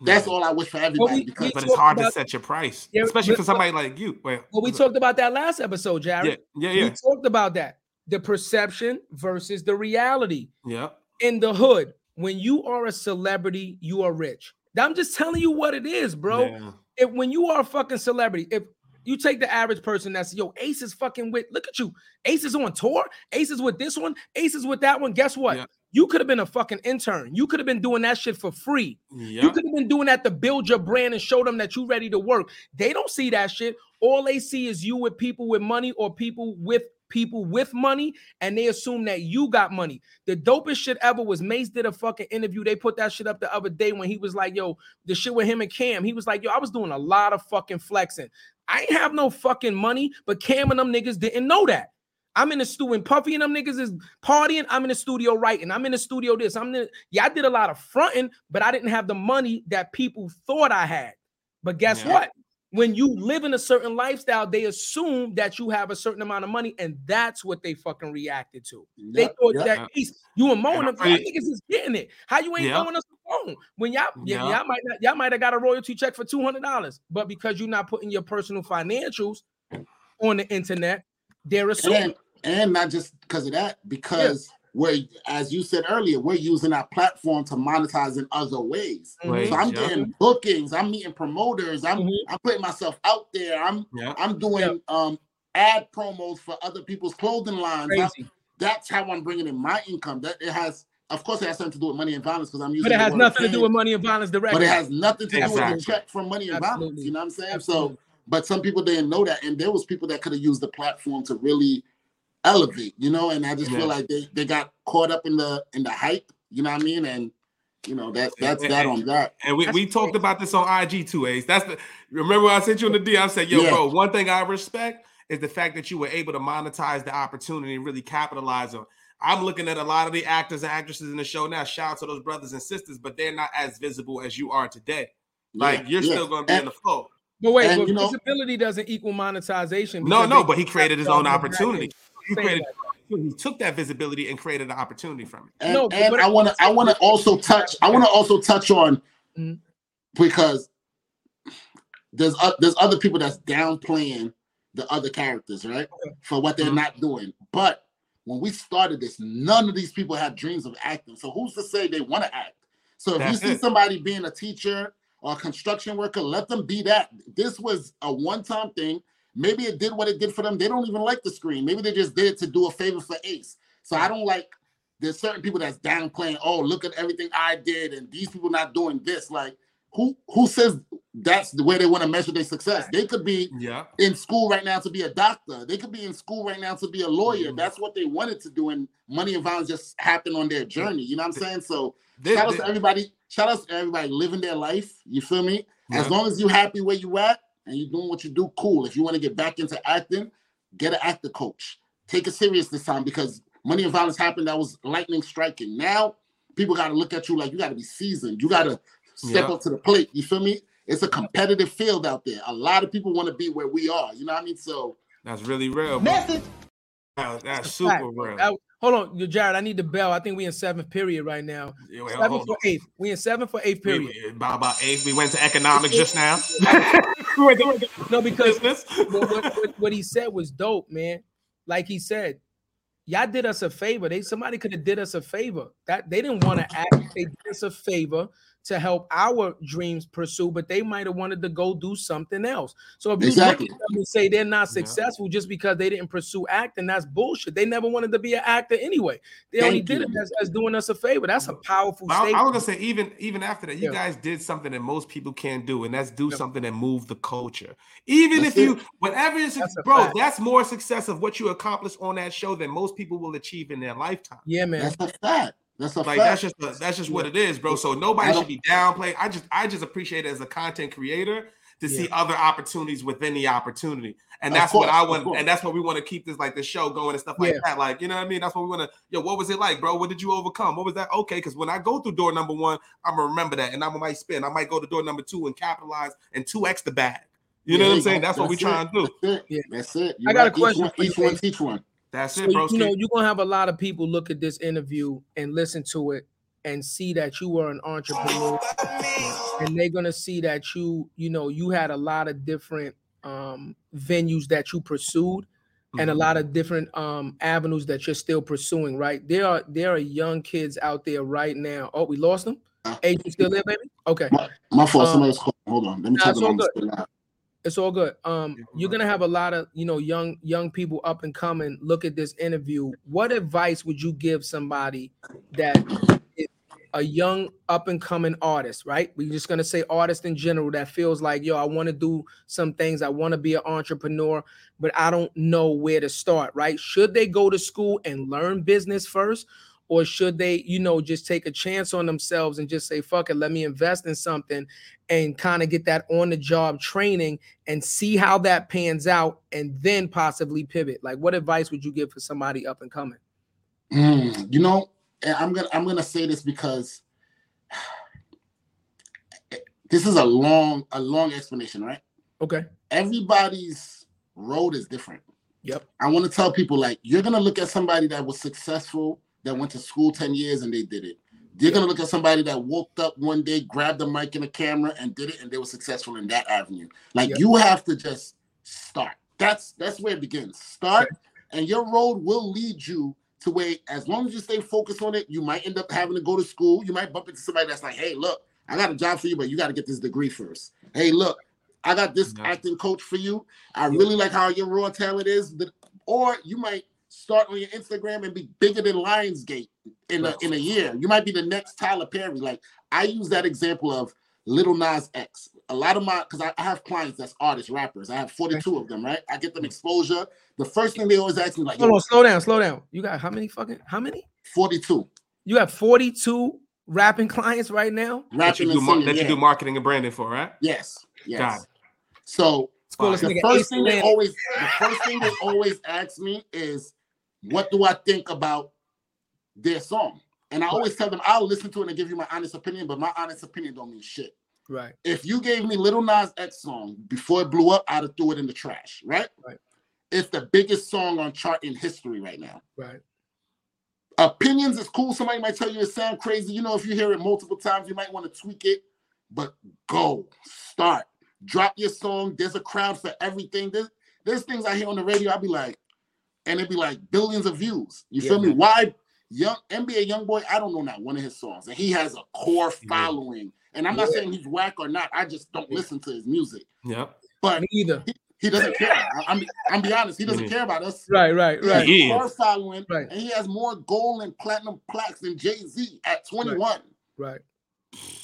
That's all I wish for everybody. But it's hard to set your price, especially for somebody like you. Well, we talked about that last episode, Jarrett. Yeah. We talked about that. The perception versus the reality. Yeah. In the hood, when you are a celebrity, you are rich. I'm just telling you what it is, bro. Yeah. When you are a fucking celebrity, if you take the average person that's, yo, Ace is fucking with, look at you. Ace is on tour. Ace is with this one. Ace is with that one. Guess what? Yeah. You could have been a fucking intern. You could have been doing that shit for free. Yep. You could have been doing that to build your brand and show them that you're ready to work. They don't see that shit. All they see is you with people with money or people with money, and they assume that you got money. The dopest shit ever was Mace did a fucking interview. They put that shit up the other day when he was like, yo, the shit with him and Cam. He was like, yo, I was doing a lot of fucking flexing. I ain't have no fucking money, but Cam and them niggas didn't know that. I'm in the studio and Puffy and them niggas is partying. I'm in the studio writing. I'm in the studio this. Yeah, I did a lot of fronting, but I didn't have the money that people thought I had. But guess what? When you live in a certain lifestyle, they assume that you have a certain amount of money, and that's what they fucking reacted to. They thought that you and Mo and them niggas is getting it. How you ain't throwing us a phone? When y'all might have got a royalty check for $200, but because you're not putting your personal financials on the internet, they're assuming. And not just because of that, because we're, as you said earlier, we're using our platform to monetize in other ways. So I'm getting bookings, I'm meeting promoters, I'm putting myself out there, I'm doing ad promos for other people's clothing lines. That's how I'm bringing in my income. That it has, of course, it has something to do with money and violence because I'm using. But it has nothing to do with money and violence directly. But it has nothing to do with the check from money and violence. You know what I'm saying? Absolutely. So, but some people didn't know that, and there was people that could have used the platform to really elevate, you know, and I just feel like they got caught up in the hype, you know what I mean, and you know that's that. And we talked about this on IG too, Ace. That's the remember when I sent you in the DM. I said, yo, bro, one thing I respect is the fact that you were able to monetize the opportunity and really capitalize on. I'm looking at a lot of the actors and actresses in the show now. Shout out to those brothers and sisters, but they're not as visible as you are today. Like you're still going to be in the flow. But wait, and, but visibility doesn't equal monetization. No, but he created his own opportunity. He took that visibility and created an opportunity from it. And I want to also touch on because there's other people that's downplaying the other characters, right? For what they're not doing. But when we started this, none of these people had dreams of acting. So who's to say they want to act? So if you see somebody being a teacher or a construction worker, let them be that. This was a one-time thing. Maybe it did what it did for them. They don't even like the screen. Maybe they just did it to do a favor for Ace. So I don't like, there's certain people that's downplaying, oh, look at everything I did and these people not doing this. Like, who says that's the way they want to measure their success? They could be in school right now to be a doctor. They could be in school right now to be a lawyer. That's what they wanted to do, and money and violence just happened on their journey. You know what I'm saying? So shout out to everybody living their life. You feel me? Yeah. As long as you're happy where you at, and you're doing what you do, cool. If you want to get back into acting, get an actor coach. Take it serious this time because money and violence happened. That was lightning striking. Now, people got to look at you like you got to be seasoned. You got to step up to the plate. You feel me? It's a competitive field out there. A lot of people want to be where we are. You know what I mean? So that's really real. Message. That's super real. Hold on, Jared. I need the bell. I think we in seventh period right now. Yeah, wait, seventh for eighth. We in seventh for eighth period. About eighth. We went to economics just now. No, because what he said was dope, man. Like he said, y'all did us a favor. Somebody could have did us a favor. That they didn't want to act. They did us a favor to help our dreams pursue, but they might have wanted to go do something else. So if you look at them and say they're not successful just because they didn't pursue acting, that's bullshit. They never wanted to be an actor anyway. They only did it as doing us a favor. That's a powerful statement. I was going to say, even after that, you guys did something that most people can't do, and that's do something that moved the culture. Even that's if you, whatever is, bro, that's more success of what you accomplish on that show than most people will achieve in their lifetime. Yeah, man. That's a fact. That's just what it is, bro. So nobody should be downplayed. I just appreciate it as a content creator to see other opportunities within the opportunity, and that's what I want, and that's what we want to keep this like the show going and stuff like that. Like you know what I mean? That's what we want to. Yo, what was it like, bro? What did you overcome? What was that? Okay, because when I go through door number one, I'm gonna remember that, and I might spin. I might go to door number two and capitalize and 2x the bag. You know what I'm saying? That's what we trying to do. That's it. Yeah. That's it. I got a question for you. Each one. That's it, bro. You know, you're going to have a lot of people look at this interview and listen to it and see that you were an entrepreneur. And they're going to see that you had a lot of different venues that you pursued and a lot of different avenues that you're still pursuing, right? There are young kids out there right now. Oh, we lost them? Hey, you still there, baby? Okay. My fault. Somebody's calling. Hold on. Let me tell them. It's all good. You're gonna have a lot of, you know, young people up and coming look at this interview. What advice would you give somebody that is a young up and coming artist, right? We're just gonna say artist in general that feels like, yo, I want to do some things. I want to be an entrepreneur, but I don't know where to start, right? Should they go to school and learn business first? Or should they, you know, just take a chance on themselves and just say, fuck it, let me invest in something and kind of get that on-the-job training and see how that pans out and then possibly pivot? Like, what advice would you give for somebody up and coming? You know, I'm gonna say this because this is a long explanation, right? Okay. Everybody's road is different. Yep. I want to tell people, like, you're going to look at somebody that was successful, that went to school 10 years and they did it. They're going to look at somebody that woke up one day, grabbed the mic and a camera and did it, and they were successful in that avenue. Like, you have to just start. That's where it begins. Start, and your road will lead you to where, as long as you stay focused on it, you might end up having to go to school. You might bump into somebody that's like, hey, look, I got a job for you, but you got to get this degree first. Hey, look, I got this acting coach for you. I really like how your raw talent is. Or you might start on your Instagram and be bigger than Lionsgate in a year. You might be the next Tyler Perry. Like, I use that example of Lil Nas X. A lot of my, because I have clients that's artists, rappers. I have 42 of them, right? I get them exposure. The first thing they always ask me, like, hold on, slow down. You got how many? 42. You have 42 rapping clients right now? Rapping and singing, you do marketing and branding for, right? Yes. Got it. So the first thing they always ask me is, what do I think about their song? And I always tell them, I'll listen to it and give you my honest opinion, but my honest opinion don't mean shit. Right. If you gave me Lil Nas X song before it blew up, I'd have threw it in the trash, right? It's the biggest song on chart in history right now. Right. Opinions is cool. Somebody might tell you it sounds crazy. You know, if you hear it multiple times, you might want to tweak it, but go, start. Drop your song. There's a crowd for everything. There's things I hear on the radio, I'll be like, and it'd be like billions of views. You feel me? Why NBA YoungBoy? I don't know not one of his songs. And he has a core following. And I'm not saying he's whack or not. I just don't listen to his music. Yeah. But either he doesn't care. I'm be honest, he doesn't care about us. Right. He has a core following, and he has more gold and platinum plaques than Jay-Z at 21. Right.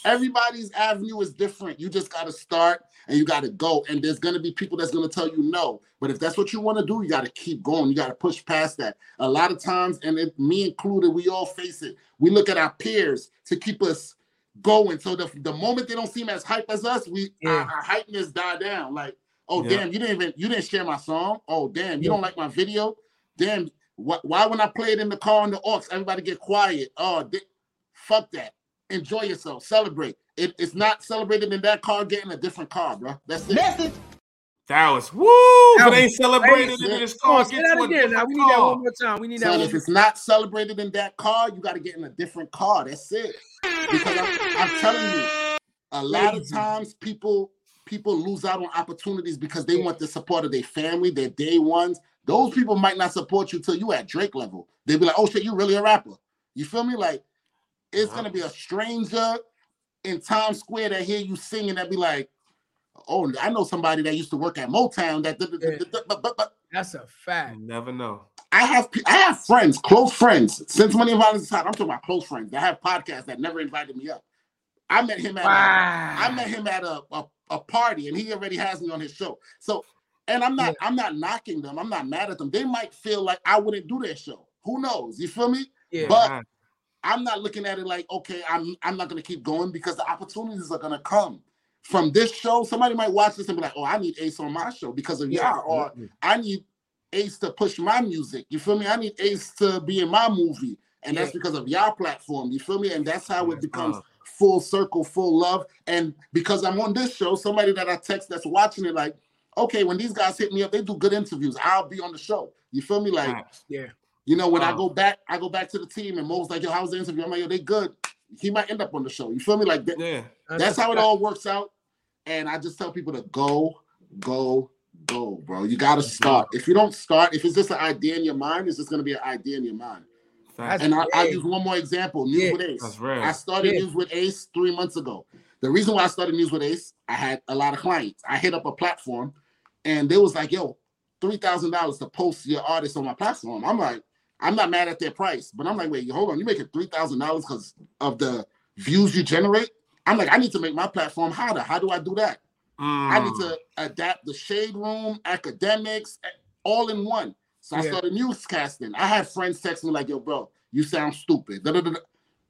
Everybody's avenue is different. You just got to start and you got to go. And there's going to be people that's going to tell you no. But if that's what you want to do, you got to keep going. You got to push past that. A lot of times, and me included, we all face it. We look at our peers to keep us going. So the moment they don't seem as hype as us, our hypeness die down. Like, damn, you didn't share my song. Oh, damn, you don't like my video. Damn, why when I play it in the car on the aux, everybody get quiet. Oh, fuck that. Enjoy yourself. Celebrate. It's not celebrated in that car getting a different car, bro. That's it. That was woo. That was, it ain't celebrated in this car. Say that again. Now we need that one more time. We need that. If it's not celebrated in that car, you got to get in a different car. That's it. Because I'm telling you, a lot of times people lose out on opportunities because they want the support of their family, their day ones. Those people might not support you till you at Drake level. They be like, "Oh shit, you really a rapper?" You feel me? Like. It's going to be a stranger in Times Square that hear you singing that be like, oh, I know somebody that used to work at Motown. That's a fact. You never know. I have friends, close friends. Since Money and Violence is hot, I'm talking about close friends that have podcasts that never invited me up. I met him at a party and he already has me on his show. So, and I'm not knocking them. I'm not mad at them. They might feel like I wouldn't do their show. Who knows? You feel me? Yeah. But I'm not looking at it like, okay, I'm not going to keep going because the opportunities are going to come from this show. Somebody might watch this and be like, oh, I need Ace on my show because of y'all, or I need Ace to push my music. You feel me? I need Ace to be in my movie. And that's because of y'all platform. You feel me? And that's how it becomes full circle, full love. And because I'm on this show, somebody that I text that's watching it like, okay, when these guys hit me up, they do good interviews. I'll be on the show. You feel me? Like, you know, when I go back to the team and Mo's like, yo, how was the interview? I'm like, yo, they good. He might end up on the show. You feel me? Like that's how it all works out. And I just tell people to go, bro. You got to start. If you don't start, if it's just an idea in your mind, it's just going to be an idea in your mind. That's and I'll use one more example, News with Ace. I started News with Ace 3 months ago. The reason why I started News with Ace, I had a lot of clients. I hit up a platform and they was like, yo, $3,000 to post your artist on my platform. I'm like, I'm not mad at their price, but I'm like, wait, hold on. You making $3,000 because of the views you generate? I'm like, I need to make my platform hotter. How do I do that? I need to adapt the Shade Room, academics, all in one. So I started newscasting. I had friends text me like, yo, bro, you sound stupid. Da-da-da-da.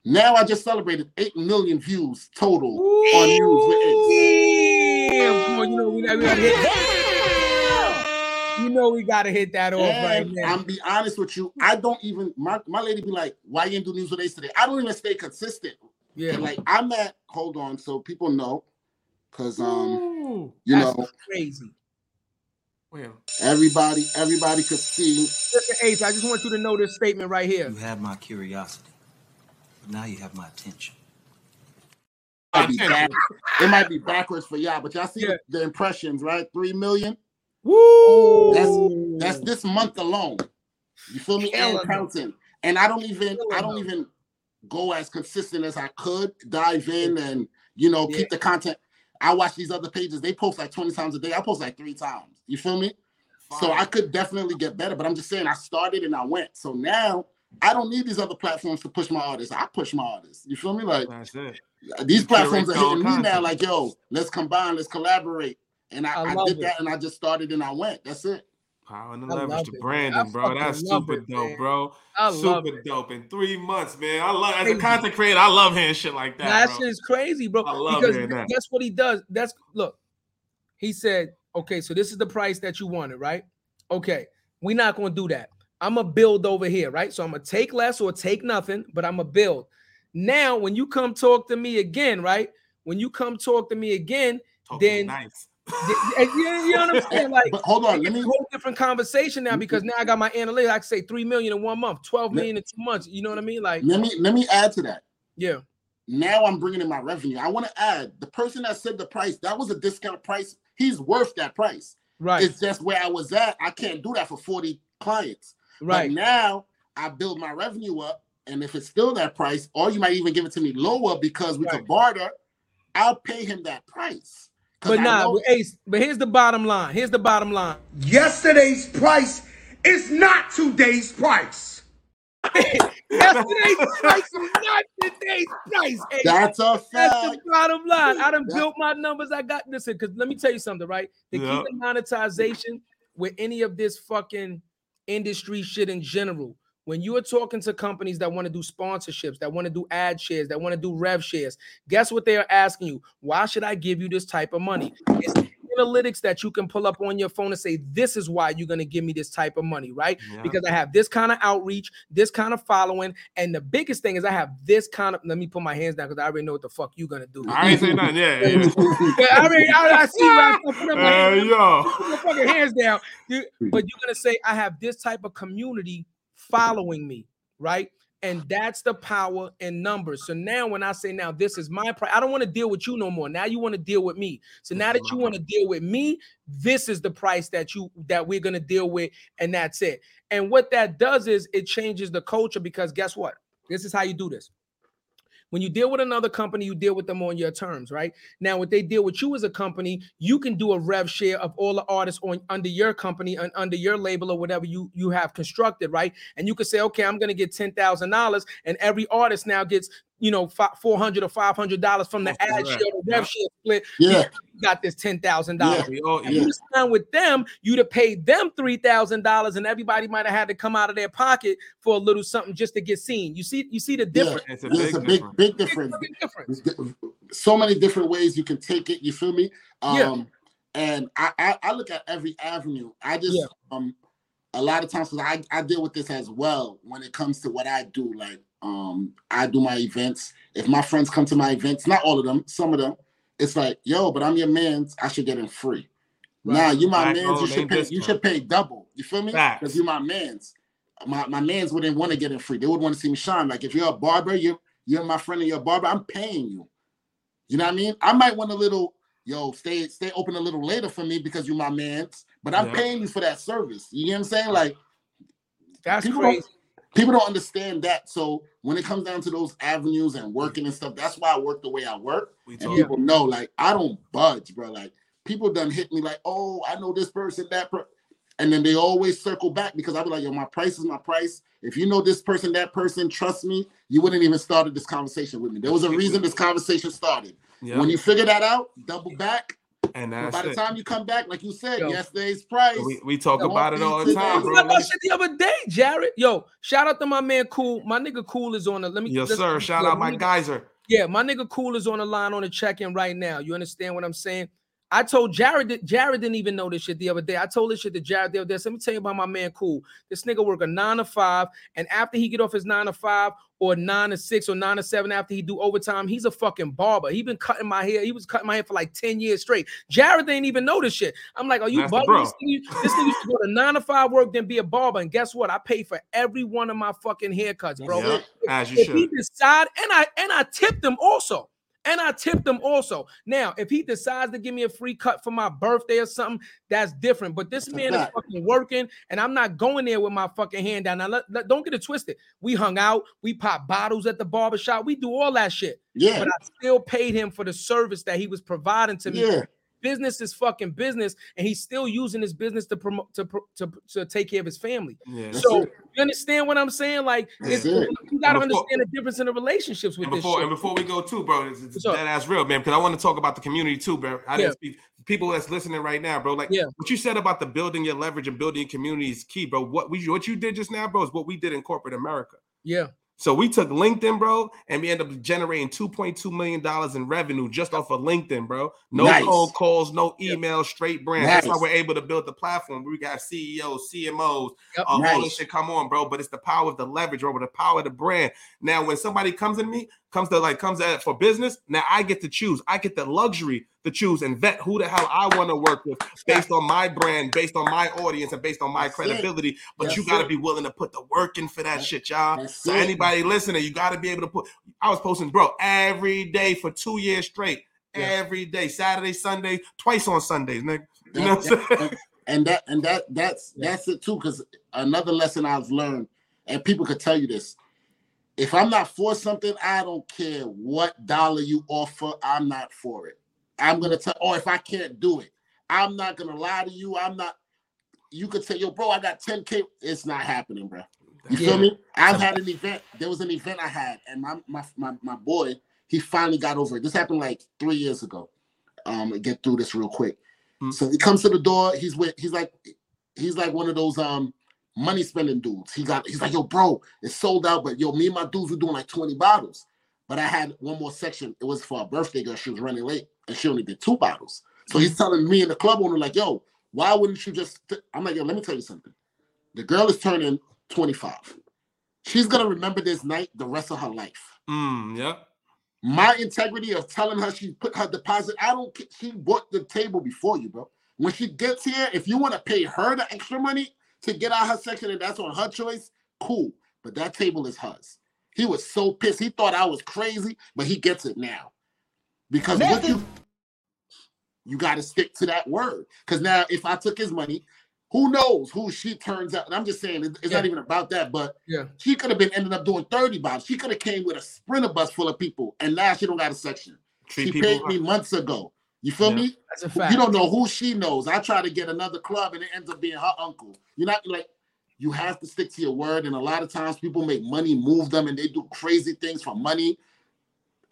Now I just celebrated 8 million views total on News with Ace. Damn, boy, you know we gotta hit that off right now. I'm be honest with you, I don't even, my lady be like, why you didn't do News with Ace today? I don't even stay consistent. Yeah. Like, I'm at, hold on, so people know, because, you that's know. Crazy. Well, everybody could see. Mr. Ace, I just want you to know this statement right here. You have my curiosity. Now you have my attention. It might be backwards for y'all, but y'all see the impressions, right? 3 million. Woo! That's this month alone. You feel me? And counting. And I don't even go as consistent as I could. Dive in and keep the content. I watch these other pages. They post like 20 times a day. I post like 3 times. You feel me? Fine. So I could definitely get better. But I'm just saying, I started and I went. So now, I don't need these other platforms to push my artists. I push my artists. You feel me? Like, that's it. These platforms are hitting me now like, yo, let's combine, let's collaborate. And I did that and I just started and I went. That's it. Power and the leverage to Brandon, bro. That's super dope, bro. Super dope. In 3 months, man. I love, as a content creator, I love hearing shit like that. That shit is crazy, bro. I love hearing that. That's what he does. That's, look, he said, okay, so this is the price that you wanted, right? Okay, we're not going to do that. I'm going to build over here, right? So I'm going to take less or take nothing, but I'm going to build. Now, when you come talk to me again, right? When you come talk to me again, then nice. You know what I'm saying? Like, but hold on, it's a whole different conversation now because now I got my analytics. I can say 3 million in 1 month, 12 million in 2 months. You know what I mean? Like, let me add to that. Yeah. Now I'm bringing in my revenue. I want to add the person that said the price, that was a discount price. He's worth that price. Right. It's just where I was at. I can't do that for 40 clients. Right. But now I build my revenue up, and if it's still that price, or you might even give it to me lower because we could barter, I'll pay him that price. But Ace, but here's the bottom line. Here's the bottom line. Yesterday's price is not today's price. Yesterday's price is not today's price. Ace. That's a fact. That's the bottom line. I done built my numbers. I got, listen, because let me tell you something, right? The key to monetization with any of this fucking industry shit in general, when you are talking to companies that want to do sponsorships, that want to do ad shares, that want to do rev shares, guess what they are asking you? Why should I give you this type of money? It's analytics that you can pull up on your phone and say, this is why you're going to give me this type of money, right? Yeah. Because I have this kind of outreach, this kind of following, and the biggest thing is I have this kind of, let me put my hands down because I already know what the fuck you're going to do. I ain't saying nothing, yeah. I see why I'm putting my hands down. Put my fucking hands down. But you're going to say, I have this type of community following me, right? And that's the power in numbers. So now when I say, now this is my price, I don't want to deal with you no more. Now you want to deal with me. So now that you want to deal with me, this is the price that we're going to deal with, and that's it. And what that does is it changes the culture, because guess what? This is how you do this. When you deal with another company, you deal with them on your terms, right? Now, what they deal with you as a company, you can do a rev share of all the artists under your company and under your label or whatever you have constructed, right? And you can say, okay, I'm going to get $10,000, and every artist now gets, $400 or $500 from the ad share, the rev share split. Yeah. You got this $10,000. Yeah. Oh, yeah. And with them, you'd have paid them $3,000, and everybody might have had to come out of their pocket for a little something just to get seen. You see the difference. Yeah, it's a big difference. So many different ways you can take it. You feel me? And I look at every avenue. I just a lot of times, because I deal with this as well when it comes to what I do, like. I do my events. If my friends come to my events, not all of them, some of them, it's like, yo, but I'm your man's. I should get in free. Right. Nah, you my man's. You should pay double. You feel me? Because you my man's. My man's wouldn't want to get in free. They would want to see me shine. Like, if you're a barber, you're my friend and you're a barber, I'm paying you. You know what I mean? I might want a little, stay open a little later for me because you my man's, but I'm paying you for that service. You know what I'm saying? Like, that's crazy. people don't understand that. So when it comes down to those avenues and working and stuff, that's why I work the way I work. And people know, like, I don't budge, bro. Like, people done hit me like, oh, I know this person, that person. And then they always circle back because I be like, yo, my price is my price. If you know this person, that person, trust me, you wouldn't even started this conversation with me. There was a reason this conversation started. Yep. When you figure that out, double back. And that's by the time you come back, like you said, yesterday's price. We talk about it all the time, bro. I about shit the other day, Jarrett. Yo, shout out to my man Cool. My nigga Cool is on the Yes, sir. Shout out my geyser. Yeah, my nigga Cool is on the line on the check-in right now. You understand what I'm saying? I told Jared that Jared didn't even know this shit the other day. I told this shit to Jared the other day. So let me tell you about my man Cool. This nigga work a 9 to 5, and after he get off his 9 to 5 or 9 to 6 or 9 to 7 after he do overtime, he's a fucking barber. He been cutting my hair. He was cutting my hair for like 10 years straight. Jared didn't even know this shit. I'm like, are you bugging? This nigga used to go to 9 to 5 work, then be a barber. And guess what? I pay for every one of my fucking haircuts, bro. Yep, as you should. He decided, and I tipped him also. And I tipped him also. Now, if he decides to give me a free cut for my birthday or something, that's different. But this man is fucking working, and I'm not going there with my fucking hand down. Now, don't get it twisted. We hung out. We popped bottles at the barbershop. We do all that shit. Yeah. But I still paid him for the service that he was providing to me. Yeah. Business is fucking business, and he's still using his business to promote to take care of his family. Yeah, so you understand what I'm saying? Like, you gotta understand the difference in the relationships with this shit. And before we go too, bro, it's that ass real, man, because I want to talk about the community too, bro. I didn't speak people that's listening right now, bro. Like what you said about the building your leverage and building your community is key, bro. What you did just now, bro, is what we did in corporate America. Yeah. So we took LinkedIn, bro, and we ended up generating $2.2 million in revenue just off of LinkedIn, bro. No phone calls, no email, straight brand. Nice. That's how we're able to build the platform. We got CEOs, CMOs, all this shit come on, bro. But it's the power of the leverage over the power of the brand. Now, when somebody comes at it for business, now I get to choose. I get the luxury to choose and vet who the hell I want to work with based on my brand, based on my audience, and based on my credibility. But you got to be willing to put the work in for that shit, y'all. So anybody listening, you got to be able to put... I was posting, bro, every day for 2 years straight. Yeah. Every day. Saturday, Sunday, twice on Sundays, nigga. You know what I'm saying? That's it, too, because another lesson I've learned, and people could tell you this, if I'm not for something, I don't care what dollar you offer, I'm not for it. I'm going to tell, if I can't do it, I'm not going to lie to you. You could say, yo, bro, I got 10K. It's not happening, bro. You feel me? I've had an event. There was an event I had, and my boy, he finally got over it. This happened like 3 years ago. Get through this real quick. Mm-hmm. So he comes to the door. He's like one of those, money spending dudes. He's like, yo, bro, it's sold out, but yo, me and my dudes were doing like 20 bottles. But I had one more section. It was for a birthday girl. She was running late, and she only did 2 bottles. So he's telling me and the club owner, like, yo, why wouldn't you just... I'm like, yo, let me tell you something. The girl is turning 25. She's going to remember this night the rest of her life. Yeah. My integrity of telling her she put her deposit... I don't care. She bought the table before you, bro. When she gets here, if you want to pay her the extra money to get out her section, and that's on her choice, cool. But that table is hers. He was so pissed. He thought I was crazy, but he gets it now. Because what you got to stick to that word. Because now if I took his money, who knows who she turns out. And I'm just saying, it's not even about that, but she could have been ended up doing 30 bottles. She could have came with a sprinter bus full of people, and now she don't got a section. She paid me months ago. You feel me? That's a fact. You don't know who she knows. I try to get another club, and it ends up being her uncle. You're not like... You have to stick to your word, and a lot of times people make money move them, and they do crazy things for money.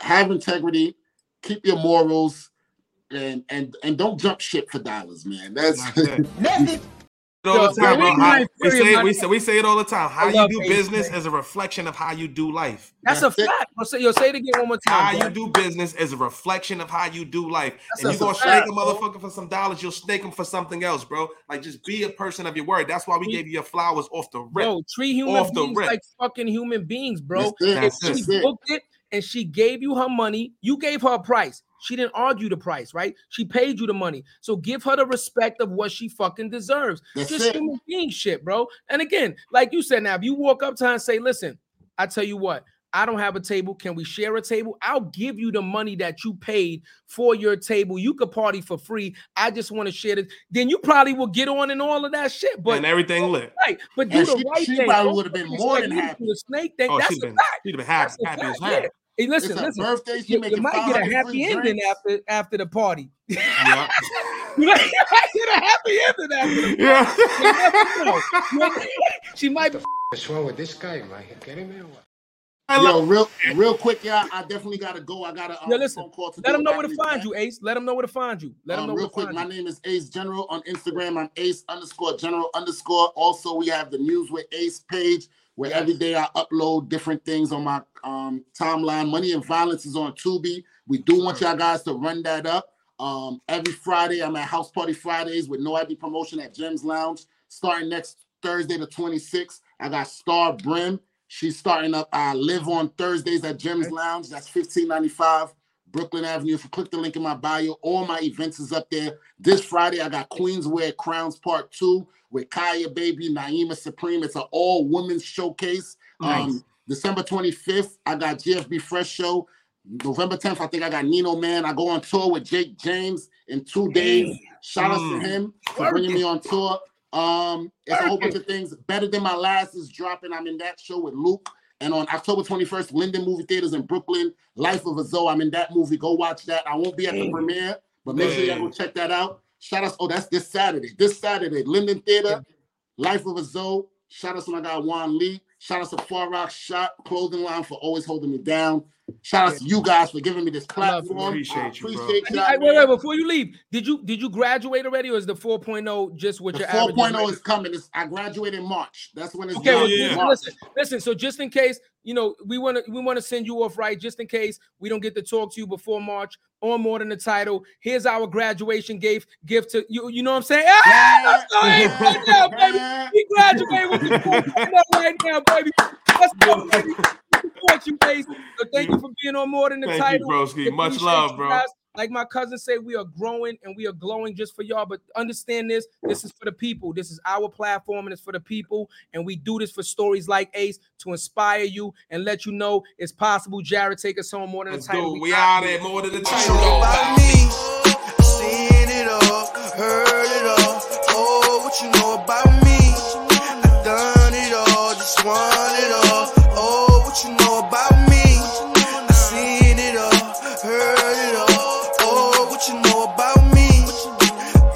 Have integrity, keep your morals, and don't jump shit for dollars, man. That's nothing. All the time, bro. We say it all the time. How you do business is a reflection of how you do life. That's a fact. Say it again one more time. How you do business is a reflection of how you do life. And you're going to snake a motherfucker for some dollars, you'll snake him for something else, bro. Like, just be a person of your word. That's why we gave you your flowers off the rip. Bro, treat human beings like fucking human beings, bro. If she booked it and she gave you her money, you gave her a price. She didn't argue the price, right? She paid you the money. So give her the respect of what she fucking deserves. Just human being shit, bro. And again, like you said, now, if you walk up to her and say, listen, I tell you what, I don't have a table. Can we share a table? I'll give you the money that you paid for your table. You could party for free. I just want to share this. Then you probably will get on and all of that shit. But and everything lit. Right. But do the right thing. She probably would have been more than happy. The snake thing. That's a fact. She'd have been happy as hell. Hey, listen. Birthday, you might get a happy ending after the party. Yeah. You might get a happy ending after the party. She might be. What's wrong with this guy, man? You kidding me or what? Yo, real quick, y'all. I definitely gotta go. I gotta. Listen. Call to let them know where to find you, Ace. Let them know where to find you. Let them know. Real quick, my name is Ace General on Instagram. I'm Ace_General_. Also, we have the News with Ace page where every day I upload different things on my timeline. Money and Violence is on Tubi. We do want y'all guys to run that up. Every Friday, I'm at House Party Fridays with No ID Promotion at Gems Lounge. Starting next Thursday, the 26th, I got Star Brim. She's starting up Live on Thursdays at Gems Lounge. That's $15.95 Brooklyn Avenue. If you click the link in my bio, all my events is up there. This Friday, I got Queens Wear Crowns Part 2 with Kaya Baby, Naima Supreme. It's an all-women's showcase. Nice. December 25th, I got GFB Fresh Show. November 10th, I think I got Nino Man. I go on tour with Jake James in 2 days. Shout out to him for bringing me on tour. It's a whole bunch of things. Better Than My Last is dropping. I'm in that show with Luke. And on October 21st, Linden Movie Theaters in Brooklyn, Life of a Zoe. I'm in that movie. Go watch that. I won't be at the premiere, but make sure y'all go check that out. Shout out. Oh, that's this Saturday. This Saturday, Linden Theater, Life of a Zoe. Shout out to my guy Juan Lee. Shout out to Far Rock Shop Clothing Line for always holding me down. Shout out to you guys for giving me this platform. I appreciate you, bro. Wait, before you leave, did you graduate already, or is the 4.0 just what your average? 4.0. is coming. I graduate in March. That's when it's going. Listen. So just in case, we want to send you off right. Just in case we don't get to talk to you before March, or more than the title, here's our graduation gift to you. You know what I'm saying? We graduate with the 4.0 right now, baby. Let's go, baby. You, Ace. So thank you for being on More Than the Title. Thank you, broski. Much love, bro. Guys. Like my cousin said, we are growing and we are glowing just for y'all. But understand this. This is for the people. This is our platform and it's for the people. And we do this for stories like Ace to inspire you and let you know it's possible. Jarrett, take us home. More Than the Title. We out there. More Than the Title.